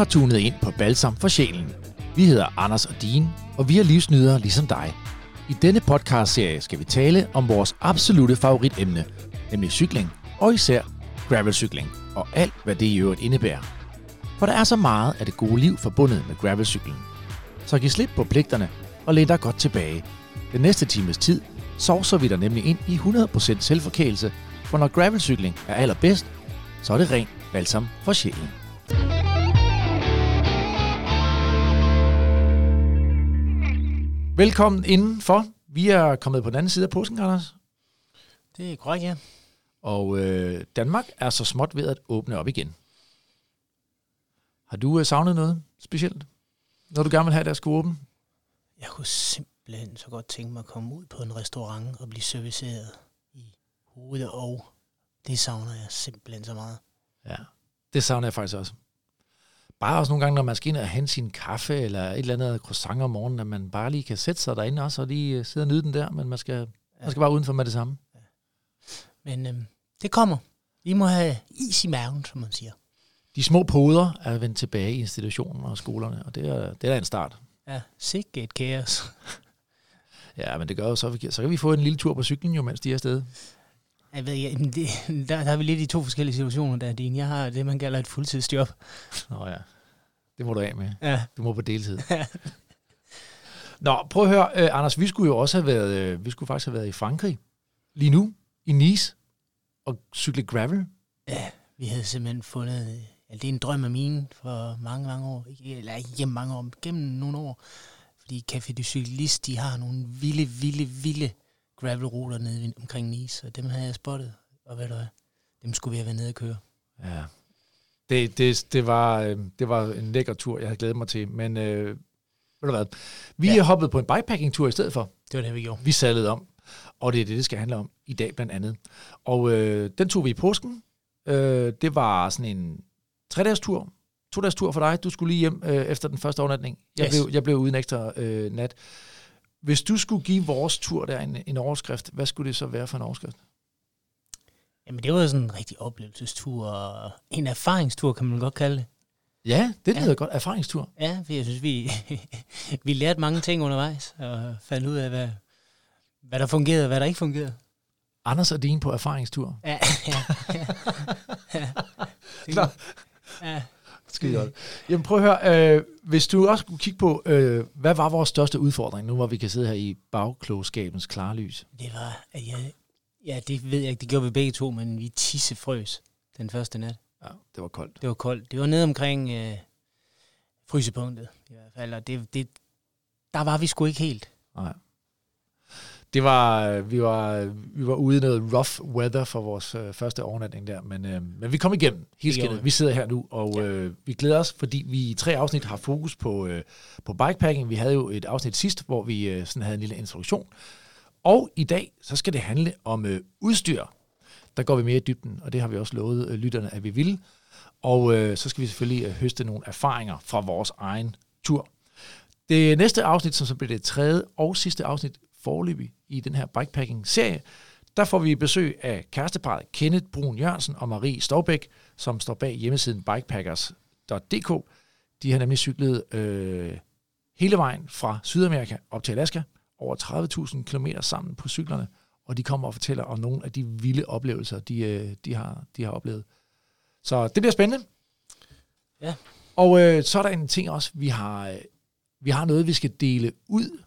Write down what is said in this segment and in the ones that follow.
har tunet ind på Balsam for Sjælen. Vi hedder Anders og Dean, og vi er livsnydere ligesom dig. I denne podcastserie skal vi tale om vores absolutte favoritemne, nemlig cykling og især gravelcykling og alt, hvad det i øvrigt indebærer. For der er så meget af det gode liv forbundet med gravelcyklen. Så giv slip på pligterne og læn dig godt tilbage. Den næste times tid sovser vi dig nemlig ind i 100% selvforkælelse, for når gravelcykling er allerbedst, så er det rent balsam for sjælen. Velkommen indenfor. Vi er kommet på den anden side af påsken, Anders. Det er korrekt, ja. Og Danmark er så småt ved at åbne op igen. Har du savnet noget specielt? Når du gerne vil have, der skulle åbne? Jeg kunne simpelthen så godt tænke mig at komme ud på en restaurant og blive serviceret i hovedet, og det savner jeg simpelthen så meget. Ja, det savner jeg faktisk også. Bare også nogle gange, når man skal ind og hente sin kaffe eller et eller andet croissant om morgenen, at man bare lige kan sætte sig derinde også og lige sidde og nyde den der, men man skal bare udenfor med det samme. Ja. Men det kommer. Vi må have is i maven, som man siger. De små poder er vendt tilbage i institutionerne og skolerne, og det er en start. Ja, sikke et kaos. Ja, men det gør jo så kan vi få en lille tur på cyklen jo, mens de er afsted. Jeg ved ikke, der er vi lidt i to forskellige situationer der, Dine. Jeg har det, man kalder et fuldtidsjob. Nå ja, det må du af med. Ja. Du må på deltid. Ja. Nå, prøv at høre, Anders, vi skulle jo også have været, vi skulle faktisk have været i Frankrig lige nu, i Nice, og cykle gravel. Ja, vi havde simpelthen fundet, det er en drøm af mine for mange, mange år, eller ikke gennem mange år, men gennem nogle år, fordi Café de Cyclist, de har nogle vilde gravelruter nede omkring Nice, og dem havde jeg spottet, og hvad der er, dem skulle vi have været nede og køre. Ja, det var en lækker tur, jeg havde glædet mig til, men ved du hvad, vi hoppede på en bikepacking-tur i stedet for. Det var det, vi gjorde. Vi sadlede om, og det er det, det skal handle om i dag blandt andet. Og den tog vi i påsken. Det var sådan en 2 dages tur for dig. Du skulle lige hjem efter den første overnatning. Jeg blev uden ekstra nat. Hvis du skulle give vores tur der en overskrift, hvad skulle det så være for en overskrift? Jamen, det var sådan en rigtig oplevelsestur, og en erfaringstur, kan man godt kalde det. Ja, det lyder godt. Erfaringstur. Ja, for jeg synes, vi lærte mange ting undervejs, og fandt ud af, hvad der fungerede, og hvad der ikke fungerede. Anders og Dean på erfaringstur. Ja. Ja. Skide godt. Jamen prøv at høre, hvis du også kunne kigge på, hvad var vores største udfordring, nu hvor vi kan sidde her i bagklogskabens klare lys? Det var, at det ved jeg ikke, det gjorde vi begge to, men vi tissefrøs den første nat. Ja, det var koldt. Det var nede omkring frysepunktet i hvert fald, og der var vi sgu ikke helt. Nej. Det var, vi var ude i noget rough weather for vores første overnatning der, men vi kom igennem helt skinnet. Vi sidder her nu, og vi glæder os, fordi vi i 3 afsnit har fokus på bikepacking. Vi havde jo et afsnit sidst, hvor vi sådan havde en lille introduktion. Og i dag, så skal det handle om udstyr. Der går vi mere i dybden, og det har vi også lovet lytterne, at vi ville. Og så skal vi selvfølgelig høste nogle erfaringer fra vores egen tur. Det næste afsnit, som så bliver det 3. og sidste afsnit, forløbig i den her bikepacking-serie, der får vi besøg af kæresteparret Kenneth Brun Jørgensen og Marie Storbæk, som står bag hjemmesiden bikepackers.dk. De har nemlig cyklet hele vejen fra Sydamerika op til Alaska, over 30.000 km sammen på cyklerne, og de kommer og fortæller om nogle af de vilde oplevelser, de har oplevet. Så det bliver spændende. Ja. Og så er der en ting også, vi har noget, vi skal dele ud.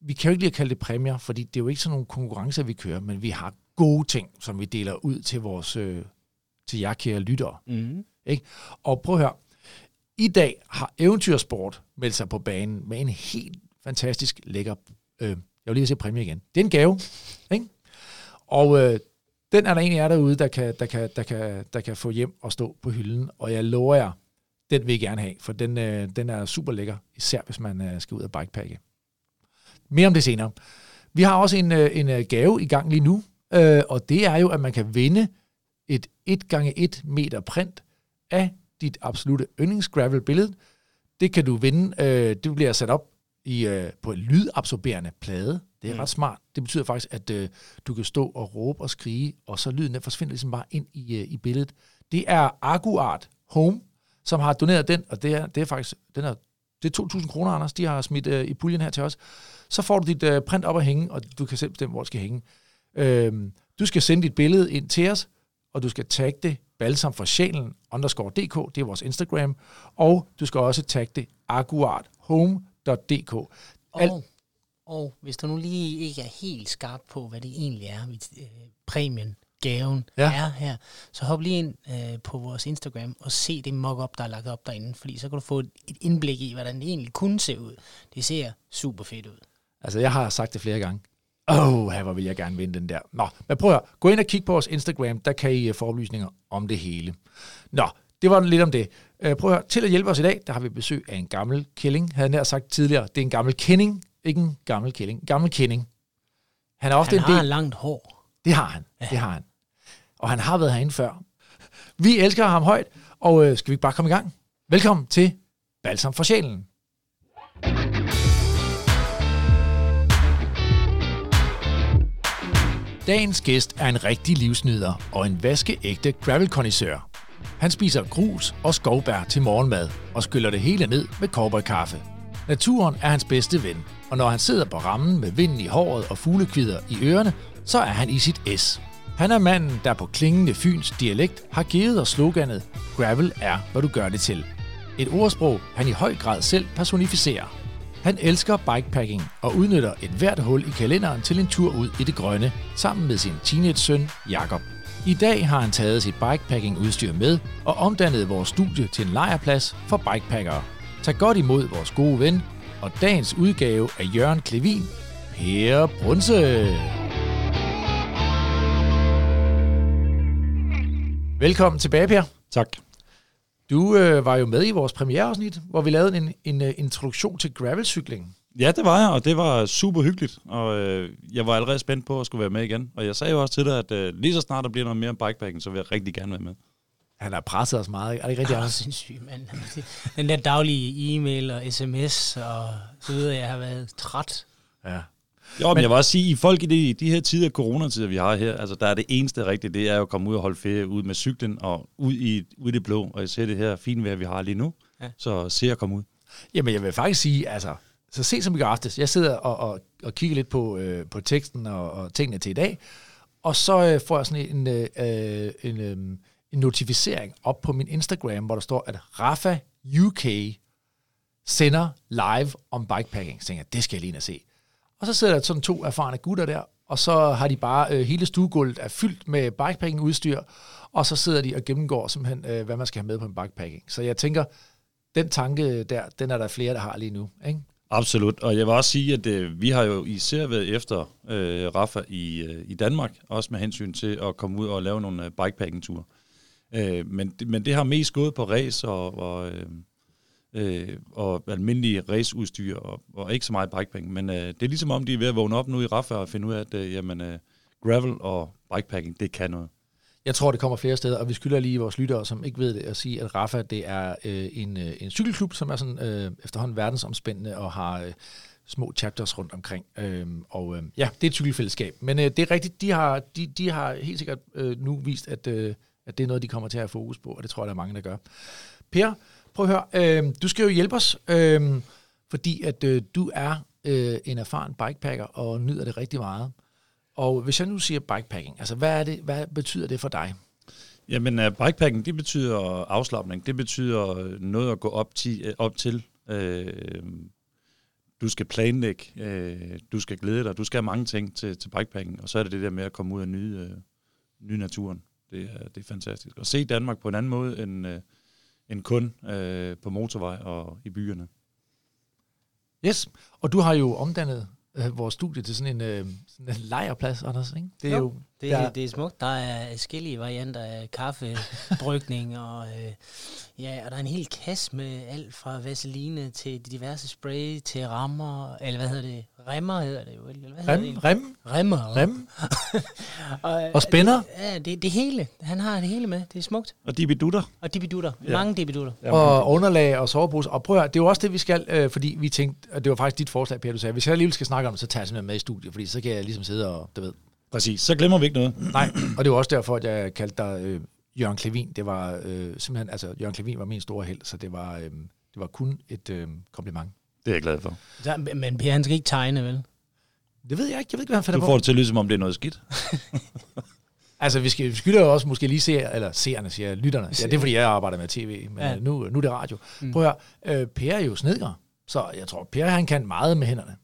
Vi kan jo ikke lige kalde det præmier, fordi det er jo ikke sådan nogle konkurrencer, vi kører, men vi har gode ting, som vi deler ud til vores til jer, kære lyttere. Mm. Ikke? Og prøv at høre, i dag har Eventyrsport meldt sig på banen med en helt fantastisk lækker, jeg vil lige se præmie igen, det er en gave, ikke? Og den er der en af jer derude, der kan få hjem og stå på hylden, og jeg lover jer, den vil I gerne have, for den er super lækker, især hvis man skal ud og bikepakke. Mere om det senere. Vi har også en gave i gang lige nu, og det er jo, at man kan vinde et 1x1 meter print af dit absolute yndlingsgravel-billede. Det kan du vinde. Det bliver sat op på en lydabsorberende plade. Det er ret smart. Det betyder faktisk, at du kan stå og råbe og skrige, og så lyden forsvinder ligesom bare ind i billedet. Det er Aguart Home, som har doneret den, og det er faktisk den her, det er 2.000 kroner, Anders, de har smidt i puljen her til os. Så får du dit print op at hænge, og du kan selv bestemme, hvor det skal hænge. Du skal sende dit billede ind til os, og du skal tagge det balsamforsjælen_dk, det er vores Instagram, og du skal også tagge det aguarthome.dk. Og hvis du nu lige ikke er helt skarp på, hvad det egentlig er, præmien, gaven er her, så hop lige ind på vores Instagram og se det mock-up, der er lagt op derinde, fordi så kan du få et indblik i, hvordan det egentlig kunne se ud. Det ser super fedt ud. Altså, jeg har sagt det flere gange. Hvor vil jeg gerne vinde den der. Nå, men prøv at gå ind og kig på vores Instagram, der kan I få oplysninger om det hele. Nå, det var lidt om det. Prøv at høre, til at hjælpe os i dag, der har vi besøg af en gammel kælling, havde jeg nær sagt tidligere. Det er en gammel kending, ikke en gammel kælling, en gammel kending. Han er ofte har langt hår. Det har han, ja. Det har han. Og han har været herinde før. Vi elsker ham højt, og skal vi ikke bare komme i gang? Velkommen til Balsam for Sjælen. Dagens gæst er en rigtig livsnyder og en vaskeægte gravelkondisseur. Han spiser grus og skovbær til morgenmad og skyller det hele ned med cowboykaffe. Naturen er hans bedste ven, og når han sidder på rammen med vinden i håret og fuglekvidder i ørerne, så er han i sit S. Han er manden, der på klingende Fyns dialekt har givet os sloganet Gravel er, hvad du gør det til. Et ordsprog, han i høj grad selv personificerer. Han elsker bikepacking og udnytter et hvert hul i kalenderen til en tur ud i det grønne, sammen med sin teenage-søn Jacob. I dag har han taget sit bikepacking-udstyr med og omdannet vores studie til en lejrplads for bikepackere. Tag godt imod vores gode ven og dagens udgave af Jørgen Klevin, Per Brunse. Velkommen tilbage, Per. Tak. Du var jo med i vores premiereafsnit, hvor vi lavede en introduktion til gravelcykling. Ja, det var jeg, og det var super hyggeligt, og jeg var allerede spændt på at skulle være med igen. Og jeg sagde jo også til dig, at lige så snart der bliver noget mere om bikepacking, så vil jeg rigtig gerne være med. Han har presset os meget, er det ikke rigtigt? Det er sindssygt, mand. Den der daglige e-mail og sms og så videre, jeg har været træt. Ja. Jo, men jeg vil også sige, at folk i de her tider, coronatider, vi har her, altså der er det eneste rigtige, det er jo at komme ud og holde ferie ud med cyklen og ud i det blå, og jeg ser det her fine vejr, vi har lige nu, ja. Så se at komme ud. Jamen, jeg vil faktisk sige, altså, så sent som i går aftes, jeg sidder og kigger lidt på teksten og tingene til i dag, og så får jeg sådan en notificering op på min Instagram, hvor der står, at Rapha UK sender live om bikepacking. Så tænker jeg, det skal jeg lige ind og se. Og så sidder der sådan to erfarne gutter der, og så har de bare hele stuegulvet er fyldt med bikepacking-udstyr, og så sidder de og gennemgår simpelthen, hvad man skal have med på en bikepacking. Så jeg tænker, den tanke der, den er der flere, der har lige nu, ikke? Absolut, og jeg vil også sige, at vi har jo især været efter Rapha i Danmark, også med hensyn til at komme ud og lave nogle bikepacking-ture. Men det har mest gået på race og almindelige raceudstyr, og ikke så meget bikepacking. Men det er ligesom om, de er ved at vågne op nu i Rapha og finde ud af, at gravel og bikepacking, det kan noget. Jeg tror, det kommer flere steder, og vi skylder lige vores lyttere, som ikke ved det, at sige, at Rapha, det er en cykelklub, som er sådan efterhånden verdensomspændende og har små chapters rundt omkring. Ja, det er et cykelfællesskab. Men det er rigtigt, de har helt sikkert nu vist, at det er noget, de kommer til at have fokus på, og det tror jeg, der er mange, der gør. Per, prøv at høre, du skal jo hjælpe os, fordi at du er en erfaren bikepacker og nyder det rigtig meget. Og hvis jeg nu siger bikepacking, altså hvad betyder det for dig? Jamen bikepacking, det betyder afslapning, det betyder noget at gå op til. Du skal planlægge, du skal glæde dig, du skal have mange ting til bikepacking, og så er det det der med at komme ud og nyde naturen. Det er fantastisk. Og se Danmark på en anden måde end kun på motorvej og i byerne. Yes, og du har jo omdannet vores studie til sådan en lejrplads, Anders, ikke? Det er jo det er smukt. Der er forskellige varianter af kaffebrygning, og der er en hel kasse med alt fra vaseline til diverse spray til rammer, eller remmer hedder det jo. Eller Remmer. og spænder. Ja, det hele. Han har det hele med. Det er smukt. Og dibidutter. Ja. Mange dibidutter. Og underlag og soveposer. Og prøv at høre, det er jo også det, vi skal, fordi vi tænkte, og det var faktisk dit forslag, Per, du sagde, hvis jeg alligevel skal snakke om det, så tager jeg simpelthen med i studiet, fordi så kan jeg ligesom sidde og, Præcis, så glemmer vi ikke noget. Nej, og det er også derfor, at jeg kaldte dig Jørgen Klevin, det var simpelthen, altså Jørgen Klevin var min store held, så det var kun et kompliment. Det er jeg glad for. Så, men Per, han skal ikke tegne, vel? Det ved jeg ikke. Jeg ved ikke, hvad han finder på. Du får det til at lyde, som om det er noget skidt. Altså, vi skylder jo også måske lige lytterne. Ja, det er, fordi jeg arbejder med tv, men ja. Nu er det radio. Prøv at høre, Per er jo snedker, så jeg tror, Per han kan meget med hænderne.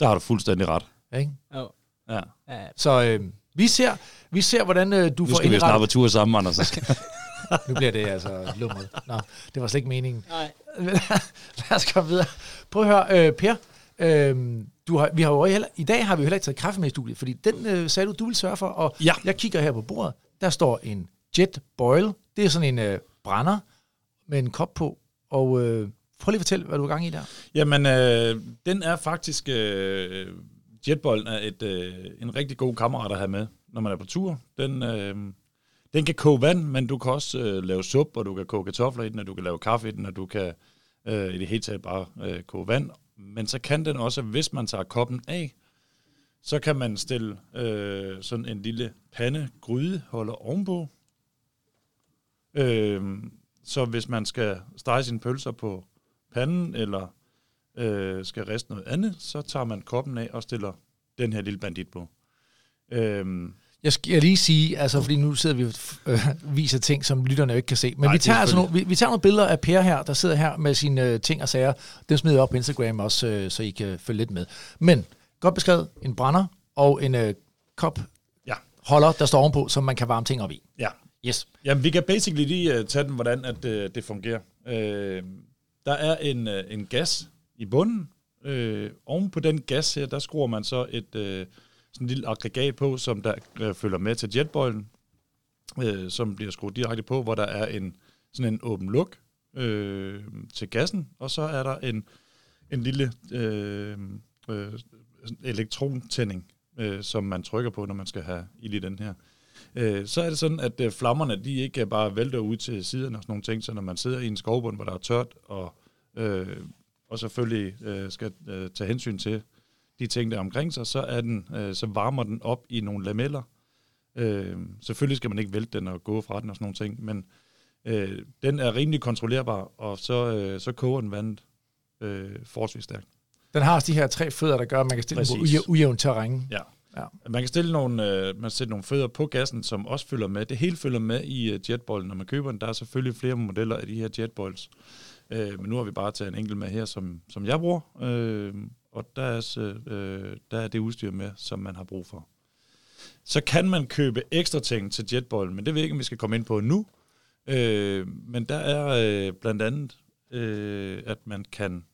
Der har du fuldstændig ret. Ikke? Oh. Ja. Så vi ser hvordan du får indrettet. Nu skal vi snakke på tur sammen, Anders. Nu bliver det altså lumret. Nå, det var slet ikke meningen. Nej. Lad os komme videre. Prøv at høre, Per. I dag har vi jo heller ikke taget kaffe med i studiet, fordi den sagde du ville sørge for, og ja. Jeg kigger her på bordet. Der står en Jet Boil. Det er sådan en brænder med en kop på, og prøv lige at fortælle, hvad du er gang i der. Jamen, den er faktisk... Jet Boilen er en rigtig god kammerat at have med, når man er på tur. Den kan koge vand, men du kan også lave suppe, og du kan koge kartofler i den, og du kan lave kaffe i den, og du kan i det hele taget bare koge vand. Men så kan den også, hvis man tager koppen af, så kan man stille sådan en lille pande grydeholder ovenpå. Så hvis man skal stege sine pølser på panden, eller skal riste noget andet, så tager man koppen af og stiller den her lille bandit på. Jeg skal lige sige, altså fordi nu sidder vi og viser ting, som lytterne jo ikke kan se, men vi tager altså nogle billeder af Per her, der sidder her med sine ting og sager. Dem smider jeg op på Instagram også, så I kan følge lidt med. Men godt beskrevet, en brænder og en kop holder, der står ovenpå, som man kan varme ting op i. Ja. Yes. Jamen, vi kan basically lige tage den, hvordan at, det fungerer. Der er en gas i bunden. Oven på den gas her, der skruer man så et... sådan en lille aggregat på, som der følger med til jetboilen, som bliver skruet direkte på, hvor der er sådan en åben-luk til gassen, og så er der en lille elektrontænding, som man trykker på, når man skal have ild i den her. Så er det sådan, at flammerne, de ikke bare vælter ud til siderne og sådan nogle ting, så når man sidder i en skovbund, hvor der er tørt, og selvfølgelig skal tage hensyn til de ting, der omkring sig, så varmer den op i nogle lameller. Selvfølgelig skal man ikke vælte den og gå fra den og sådan nogle ting, men den er rimelig kontrollerbar, og så koger den vandet forholdsvis stærkt. Den har også de her tre fødder, der gør, at man kan stille den på ujævnt terræn. Ja. Ja. Man kan stille nogle fødder på gassen, som også følger med. Det hele følger med i jetbollen, når man køber den. Der er selvfølgelig flere modeller af de her jetbolls. Men nu har vi bare taget en enkelt med her, som jeg bruger. Og der er det udstyr med, som man har brug for. Så kan man købe ekstra ting til jetbollen, men det ved jeg ikke, om vi skal komme ind på nu. Men der er blandt andet, at man kan,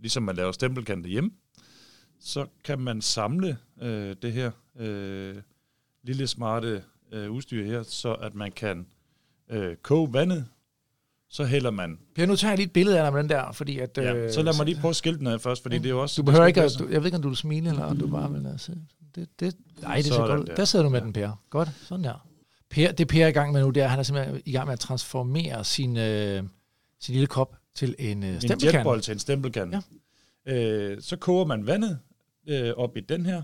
ligesom man laver stempelkant derhjemme, så kan man samle det her lille smarte udstyr her, så at man kan koge vandet. Så hælder man... Per, nu tager jeg lige et billede af dig med den der, fordi at... Ja, så lad mig lige prøve skilten af først, fordi det er jo også... Du behøver ikke... Jeg ved ikke, om du vil smile, eller om du bare vil... Altså, det ser godt ud. Der sidder du med den, Per. Godt, sådan der. Per, det Per er i gang med nu, det er, han er simpelthen i gang med at transformere sin lille kop til en stempelkande. En jetbold til en stempelkande. Ja. Så koger man vandet op i den her,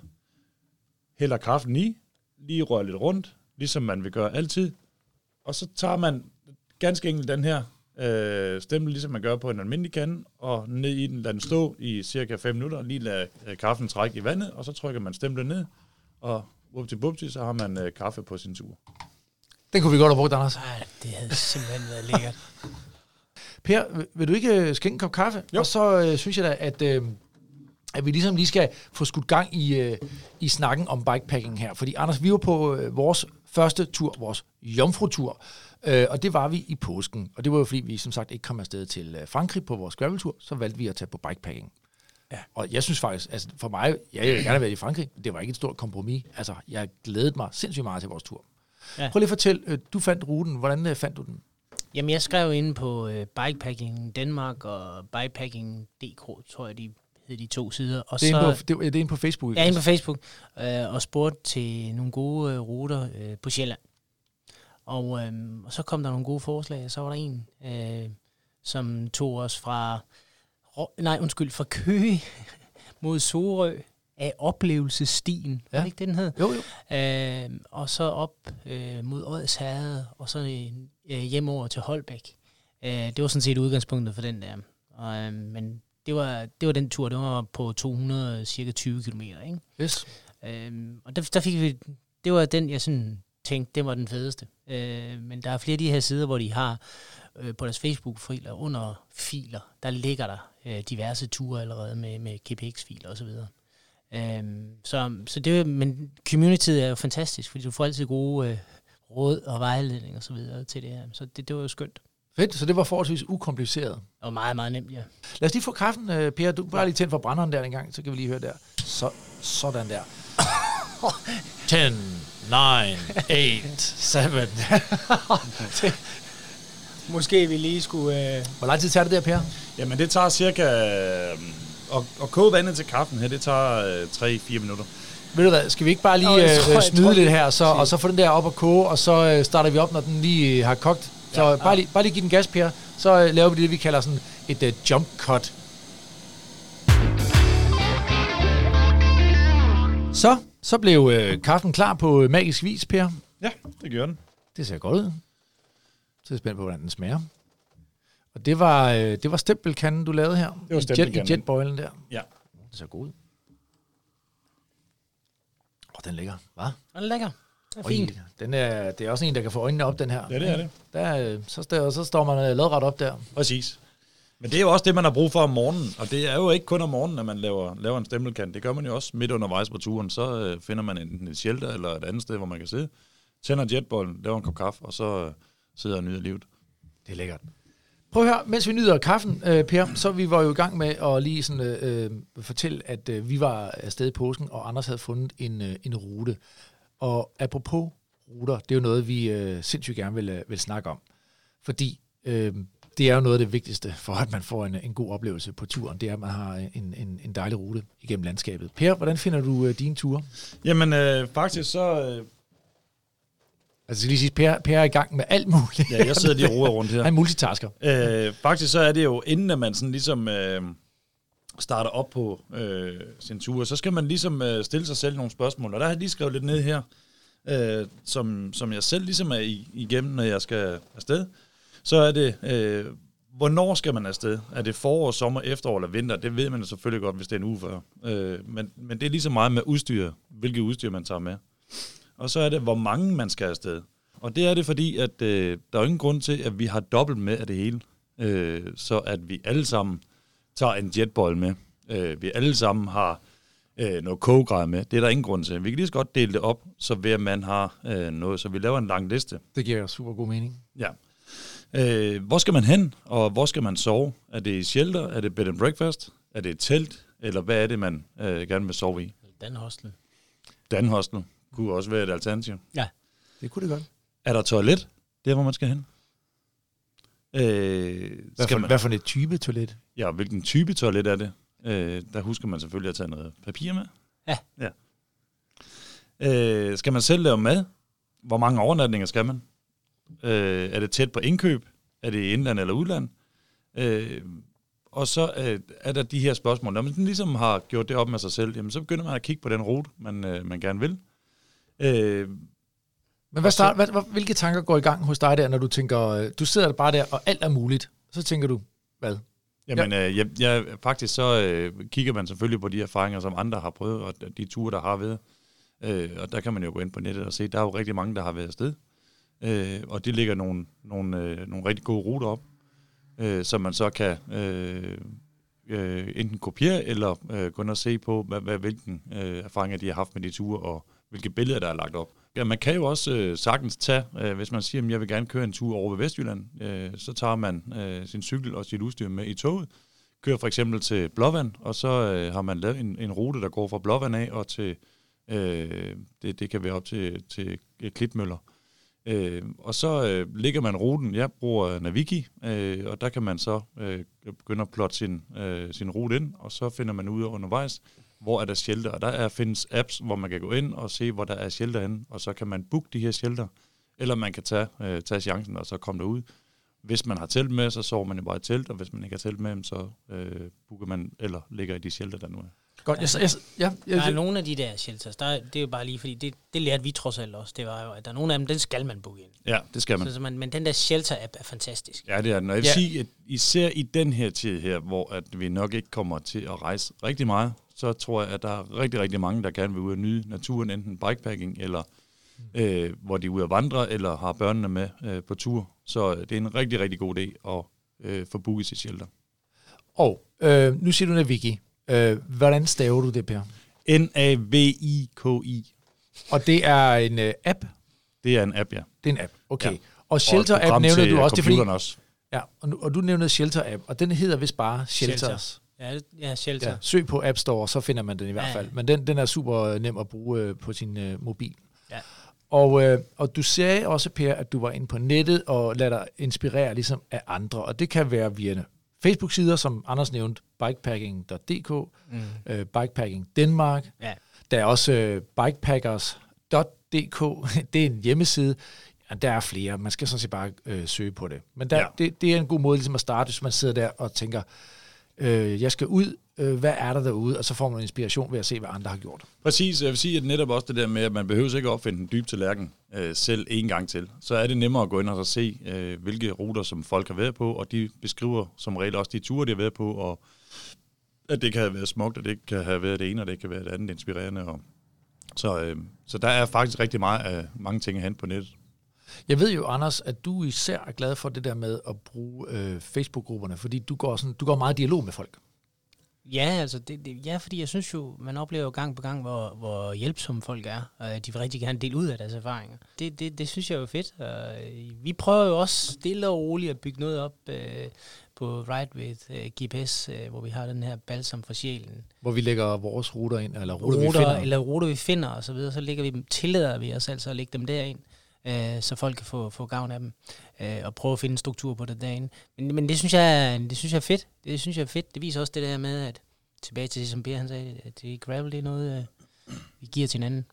hælder kaffen i, lige rører lidt rundt, ligesom man vil gøre altid, og så tager man... ganske enkelt den her stempel, ligesom man gør på en almindelig kande, og ned i den, lader den stå i cirka 5 minutter, lige lade kaffen trække i vandet, og så trykker man stemplet ned, og wupti-bupti, så har man kaffe på sin tur. Den kunne vi godt have brugt, Anders. Ej, det havde simpelthen været lækkert. Per, vil du ikke skænke en kop kaffe? Jo. Og så synes jeg da, at vi ligesom lige skal få skudt gang i snakken om bikepacking her. Fordi Anders, vi var på vores første tur, vores jomfrutur, og det var vi i påsken. Og det var jo fordi, vi som sagt ikke kom afsted til Frankrig på vores graveltur, så valgte vi at tage på bikepacking. Ja. Og jeg synes faktisk, altså for mig, jeg ville gerne være i Frankrig, det var ikke et stort kompromis. Altså, jeg glædede mig sindssygt meget til vores tur. Ja. Prøv lige at fortælle, du fandt ruten, hvordan fandt du den? Jamen, jeg skrev inde på Bikepacking Danmark og Bikepacking.dk, tror jeg, de to sider. Og det er inde på Facebook? Ja, inde på Facebook. Og spurgte til nogle gode ruter på Sjælland. Og så kom der nogle gode forslag, og så var der en, som tog os fra Køge mod Sorø, af Oplevelsesstien. Ja. Var det ikke det, den hed? Jo. Og så op mod Odsherred, og så hjem over til Holbæk. Det var sådan set udgangspunktet for den der. Og, men det var den tur, det var på 220 kilometer, ikke? Yes. Og der fik vi, det var den, jeg sådan tænkte, det var den fedeste. Men der er flere af de her sider, hvor de har på deres Facebook-filer, under filer, der ligger der diverse ture allerede med GPX-filer osv. Så det, men communityet er jo fantastisk, fordi du får altid gode råd og vejledning og så videre til det her. Så det var jo skønt. Fedt, så det var forholdsvis ukompliceret. Og meget, meget nemt, ja. Lad os lige få kaffen, Per. Du bare lige tænd for brænderen der en gang, så kan vi lige høre der. Sådan der. 10, 9, 8, 7. Måske vi lige skulle... Hvor lang tid tager det der, Per? Jamen, det tager cirka... Og koge vandet til kaffen her, det tager 3-4 minutter. Ved du hvad, skal vi ikke bare lige snyde lidt her, og så få den der op og koge, og så starter vi op, når den lige har kogt? Så ja. Bare lige give den gas, Per. Så laver vi det, vi kalder sådan et jump cut. Så blev kaffen klar på magisk vis, Per. Ja, det gjorde den. Det ser godt ud. Så er jeg spændt på, hvordan den smager. Og det var stempelkanden, du lavede her. Det var stempelkanden. I jetboilen der. Ja. Det ser godt ud. Åh, den er lækker. Hva? Den er lækker. Det er fint. Det er også en, der kan få øjnene op, den her. Ja, det er det. Så står man lodret op der. Præcis. Men det er jo også det, man har brug for om morgenen. Og det er jo ikke kun om morgenen, at man laver en stempelkant. Det gør man jo også midt undervejs på turen. Så finder man enten et shelter eller et andet sted, hvor man kan sidde. Tænder jetbollen, laver en kop kaffe, og så sidder og nyder livet. Det er lækkert. Prøv at høre, mens vi nyder kaffen, Per, så vi var jo i gang med at lige sådan, fortælle, at vi var afsted i påsken, og Anders havde fundet en rute. Og apropos ruter, det er jo noget, vi sindssygt gerne vil snakke om. Fordi det er jo noget af det vigtigste for, at man får en god oplevelse på turen. Det er, at man har en dejlig rute igennem landskabet. Per, hvordan finder du dine ture? Jamen, faktisk så... Altså lige sige, Per er i gang med alt muligt. Ja, jeg sidder lige og roer rundt her. Han multitasker. Faktisk så er det jo, inden at man sådan ligesom... starter op på sin tur, så skal man ligesom stille sig selv nogle spørgsmål. Og der har jeg lige skrevet lidt ned her, som jeg selv ligesom er igennem, når jeg skal afsted. Så er det, hvornår skal man afsted? Er det forår, sommer, efterår eller vinter? Det ved man selvfølgelig godt, hvis det er en uge før. Men det er ligesom meget med udstyr, hvilket udstyr man tager med. Og så er det, hvor mange man skal afsted. Og det er det, fordi at, der er ingen grund til, at vi har dobbelt med af det hele. Så at vi alle sammen tager en jetboil med. Vi alle sammen har noget kogegrej med. Det er der ingen grund til. Vi kan lige så godt dele det op, så hver mand har noget. Så vi laver en lang liste. Det giver super god mening. Ja. Hvor skal man hen, og hvor skal man sove? Er det i shelter? Er det bed and breakfast? Er det et telt? Eller hvad er det, man gerne vil sove i? Danhostel. Danhostel kunne også være et alternativ. Ja, det kunne det godt. Er der toilet? Der, hvor man skal hen. Hvad for et type toilet? Ja, hvilken type toilet er det? Der husker man selvfølgelig at tage noget papir med. Ja. Skal man selv lave mad? Hvor mange overnatninger skal man? Er det tæt på indkøb? Er det i indland eller udland? Og så er der de her spørgsmål. Når man ligesom har gjort det op med sig selv, jamen, så begynder man at kigge på den rute, man gerne vil. Men hvilke tanker går i gang hos dig der, når du tænker, du sidder bare der, og alt er muligt, så tænker du, hvad? Jamen, faktisk så kigger man selvfølgelig på de erfaringer, som andre har prøvet, og de ture, der har været. Og der kan man jo gå ind på nettet og se, der er jo rigtig mange, der har været afsted. Og det ligger nogle rigtig gode ruter op, som man så kan enten kopiere, eller gå ind og se på, hvilken erfaringer de har haft med de ture, og hvilke billeder, der er lagt op. Ja, man kan jo også sagtens tage, hvis man siger, at jeg vil gerne køre en tur over ved Vestjylland, så tager man sin cykel og sit udstyr med i toget, kører for eksempel til Blåvand, og så har man lavet en rute, der går fra Blåvand af og til, det kan være op til Klitmøller. Og så ligger man ruten, jeg bruger Naviki, og der kan man så begynde at plotte sin rute ind, og så finder man ud af undervejs, hvor er der shelter, og der findes apps, hvor man kan gå ind og se, hvor der er shelter inde, og så kan man booke de her shelter, eller man kan tage chancen og så komme derud. Hvis man har telt med, så sover man jo bare i telt, og hvis man ikke har telt med, så booker man eller ligger i de shelter, der nu er. Godt. Der er nogle af de der shelters, det er jo bare lige, fordi det lærte vi trods alt også, det var jo, at der er nogle af dem, den skal man booke ind. Ja, det skal man. Men den der shelter app er fantastisk. Ja, det er den. Og jeg vil sige, at især i den her tid her, hvor at vi nok ikke kommer til at rejse rigtig meget, så tror jeg, at der er rigtig, rigtig mange, der gerne vil ud og nyde naturen, enten bikepacking, eller hvor de er ude at vandre, eller har børnene med på tur. Så det er en rigtig, rigtig god idé at få booket sit shelter. Og nu siger du Naviki. Hvordan staver du det, Per? Naviki. Og det er en app? Det er en app, ja. Det er en app, okay. Ja. Og Shelter-app nævnede du også. Computeren også. Ja, og du nævnede Shelter-app, og den hedder vist bare Shelters. Ja, Shelter. Ja, søg på App Store, så finder man den i hvert fald. Men den er super nem at bruge på sin mobil. Ja. Og du sagde også, Per, at du var inde på nettet og lader dig inspirere ligesom af andre, og det kan være via Facebook-sider, som Anders nævnte, bikepacking.dk, Bikepacking Danmark. Ja. Der er også bikepackers.dk, det er en hjemmeside. Ja, der er flere, man skal sådan set bare søge på det. Men det er en god måde ligesom at starte, hvis man sidder der og tænker, jeg skal ud, hvad er der derude? Og så får man inspiration ved at se, hvad andre har gjort. Præcis, jeg vil sige, at netop også det der med, at man behøver ikke at opfinde den dybe tallerken selv en gang til. Så er det nemmere at gå ind og så se, hvilke ruter, som folk har været på, og de beskriver som regel også de ture, de har været på, og at det kan have været smukt, og det kan have været det ene, og det kan være det andet inspirerende. Og så der er faktisk rigtig mange ting at hente på nettet. Jeg ved jo, Anders, at du især er glad for det der med at bruge Facebook-grupperne, fordi du går meget dialog med folk. Ja, altså fordi jeg synes jo, man oplever gang på gang, hvor hjælpsomme folk er, og de vil rigtig gerne dele ud af deres erfaringer. Det synes jeg jo er fedt. Og vi prøver jo også stille og roligt at bygge noget op på Ride with GPS, hvor vi har den her balsam for sjælen. Hvor vi lægger vores ruter ind, eller ruter vi finder. Eller ruter vi finder og så videre, så lægger vi dem, tillader vi os altså at lægge dem derind, så folk kan få gavn af dem, og prøve at finde en struktur på det derinde. Men det synes jeg er fedt. Det synes jeg er fedt. Det viser også det der med, at tilbage til det, som Per han sagde, at det gravel, det er noget, vi giver til hinanden.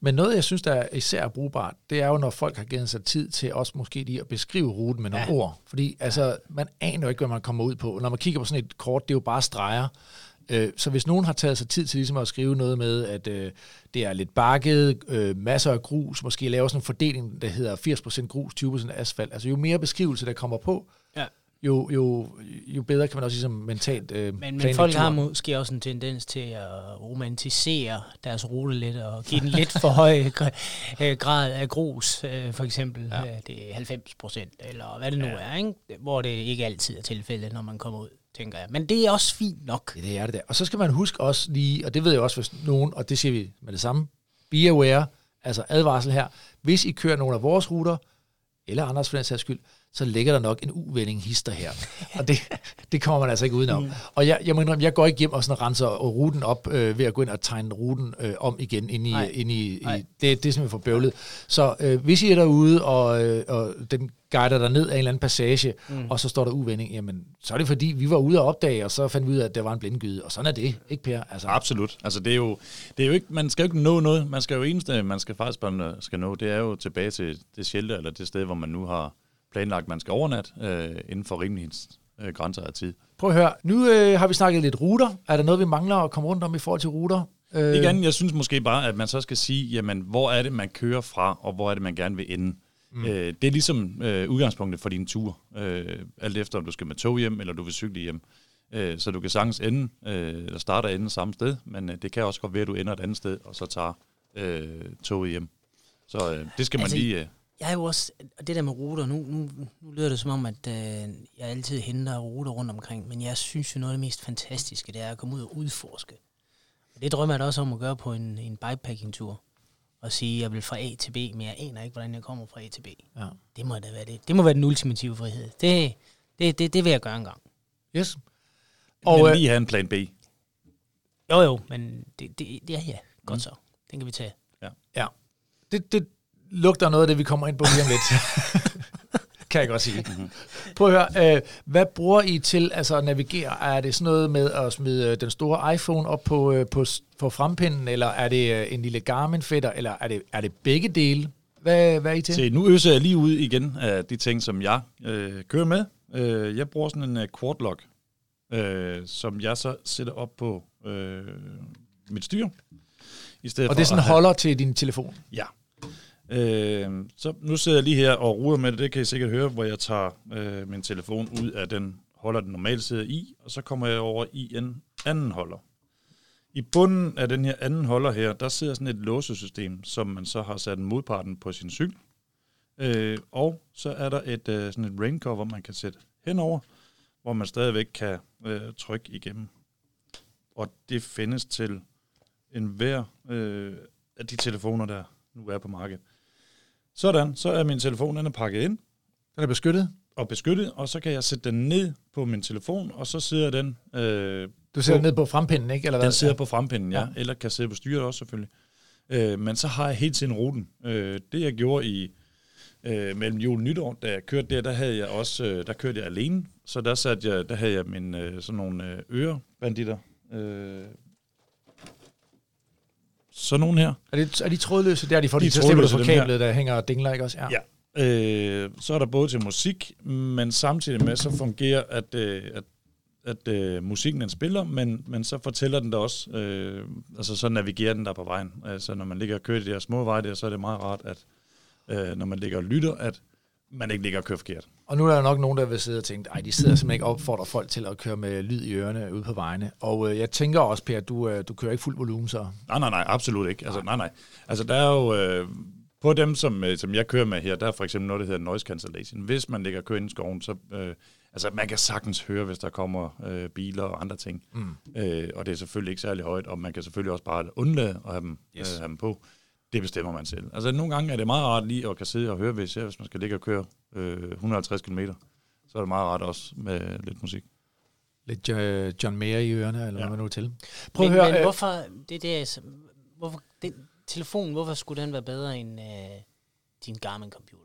Men noget, jeg synes, der er især brugbart, det er jo, når folk har givet sig tid til også måske lige at beskrive ruten med nogle ord. Fordi man aner jo ikke, hvad man kommer ud på. Når man kigger på sådan et kort, det er jo bare streger. Så hvis nogen har taget sig tid til ligesom at skrive noget med, at det er lidt bakket, masser af grus, måske laver sådan en fordeling, der hedder 80% grus, 20% asfalt. Altså jo mere beskrivelse, der kommer på, jo bedre kan man også ligesom mentalt men folk har måske også en tendens til at romantisere deres rute lidt, og give den lidt for høj grad af grus, for eksempel. Ja. Det er 90%, eller hvad det nu er, ikke? Hvor det ikke altid er tilfældet, når man kommer ud, tænker jeg. Men det er også fint nok. Ja, det er det der. Og så skal man huske også lige, og det ved jeg også, hvis nogen, og det siger vi med det samme, be aware, altså advarsel her, hvis I kører nogle af vores ruter, eller andres for den sags skyld, så ligger der nok en uvending hister her. Og det kommer man altså ikke udenom. Mm. Og jeg må indrømme, jeg går ikke hjem og sådan renser ruten op ved at gå ind og tegne ruten om igen ind i det er simpelthen for bøvlet. Så hvis I er derude, og den guider der ned af en eller anden passage, og så står der uvending, jamen så er det fordi, vi var ude og opdage, og så fandt vi ud af, at der var en blindgyde. Og sådan er det, ikke Per? Altså. Absolut. Altså det er jo ikke, man skal jo ikke nå noget. Man skal jo eneste, man skal faktisk bare skal nå, det er jo tilbage til det shelter, eller det sted, hvor man nu har planlagt, man skal overnatte inden for rimeligheds grænser af tid. Prøv at høre, nu har vi snakket lidt ruter. Er der noget, vi mangler at komme rundt om i forhold til ruter? Ikke andet, jeg synes måske bare, at man så skal sige, jamen, hvor er det, man kører fra, og hvor er det, man gerne vil ende. Det er ligesom udgangspunktet for din tur. Alt efter, om du skal med tog hjem, eller du vil cykle hjem. Så du kan sagtens ende, eller starte og ende samme sted, men det kan også godt være, at du ender et andet sted, og så tager toget hjem. Så det skal man lige... Jeg er jo også, og det der med ruter, nu lyder det som om, at jeg altid henter ruter rundt omkring, men jeg synes jo noget af det mest fantastiske, det er at komme ud og udforske. Og det drømmer jeg da også om at gøre på en bikepacking-tur, og sige, at jeg vil fra A til B, men jeg aner ikke, hvordan jeg kommer fra A til B. Ja. Det må da være det. Det må være den ultimative frihed. Det vil jeg gøre engang. Yes. Og men lige have en plan B. Jo, men det godt så. Den kan vi tage. Ja. Det lugter noget af det, vi kommer ind på lige om lidt. Kan jeg godt sige. Prøv at høre, hvad bruger I til altså, at navigere? Er det sådan noget med at smide den store iPhone op på frempinden, eller er det en lille Garmin-fætter, eller er det begge dele? Hvad er I til? Se, nu øser jeg lige ud igen af de ting, som jeg kører med. Jeg bruger sådan en Quadlock, som jeg så sætter op på mit styre. I stedet og det er sådan holder til din telefon? Ja. Så nu sidder jeg lige her og ruder med det. Det kan I sikkert høre, hvor jeg tager min telefon ud af den holder, den normalt sidder i. Og så kommer jeg over i en anden holder. I bunden af den her anden holder her, der sidder sådan et låsesystem, som man så har sat modparten på sin cykel. Og så er der sådan et raincover, man kan sætte henover, hvor man stadigvæk kan trykke igennem. Og det findes til enhver af de telefoner, der nu er på markedet. Sådan, så er min telefon, den er pakket ind. Den er beskyttet? Og beskyttet, og så kan jeg sætte den ned på min telefon, og så sidder den... Du sidder ned på frempinden, ikke? Eller hvad? Den sidder på frempinden, ja. Eller kan sidde på styret også, selvfølgelig. Men så har jeg hele tiden ruten. Det jeg gjorde i mellem jul og nytår, da jeg kørte der havde jeg også, der kørte jeg alene. Så der satte jeg, der havde jeg min sådan nogle ørebanditter. Sådan nogle her. Er de trådløse? Der er de for de trådløse på kablet, der hænger og dingler, ikke også? Ja. Så er der både til musik, men samtidig med så fungerer at musikken den spiller, men så fortæller den der også, altså så navigerer den der på vejen. Så når man ligger og kører de der små veje der, så er det meget rart, at når man ligger og lytter, at man ikke ligger og kører forkert. Og nu er der nok nogen, der vil sidde og tænke, ej, de sidder simpelthen ikke og opfordrer folk til at køre med lyd i ørerne ude på vejene. Og jeg tænker også, Per, du kører ikke fuld volumen så? Nej, absolut ikke. Altså, nej. Altså der er jo, på dem, som jeg kører med her, der er for eksempel noget, der hedder noise cancellation. Hvis man ligger og kører ind i skoven, så... Altså, man kan sagtens høre, hvis der kommer biler og andre ting. Og det er selvfølgelig ikke særlig højt, og man kan selvfølgelig også bare undlade at have dem på. Det bestemmer man selv. Altså, nogle gange er det meget rart lige at kan sidde og høre, hvis man skal ligge og køre 150 km, så er det meget rart også med lidt musik. Lidt John Mayer i ørerne, eller hvad man nu til. Prøv at høre... Men hvorfor, hvorfor skulle den være bedre end din Garmin-computer?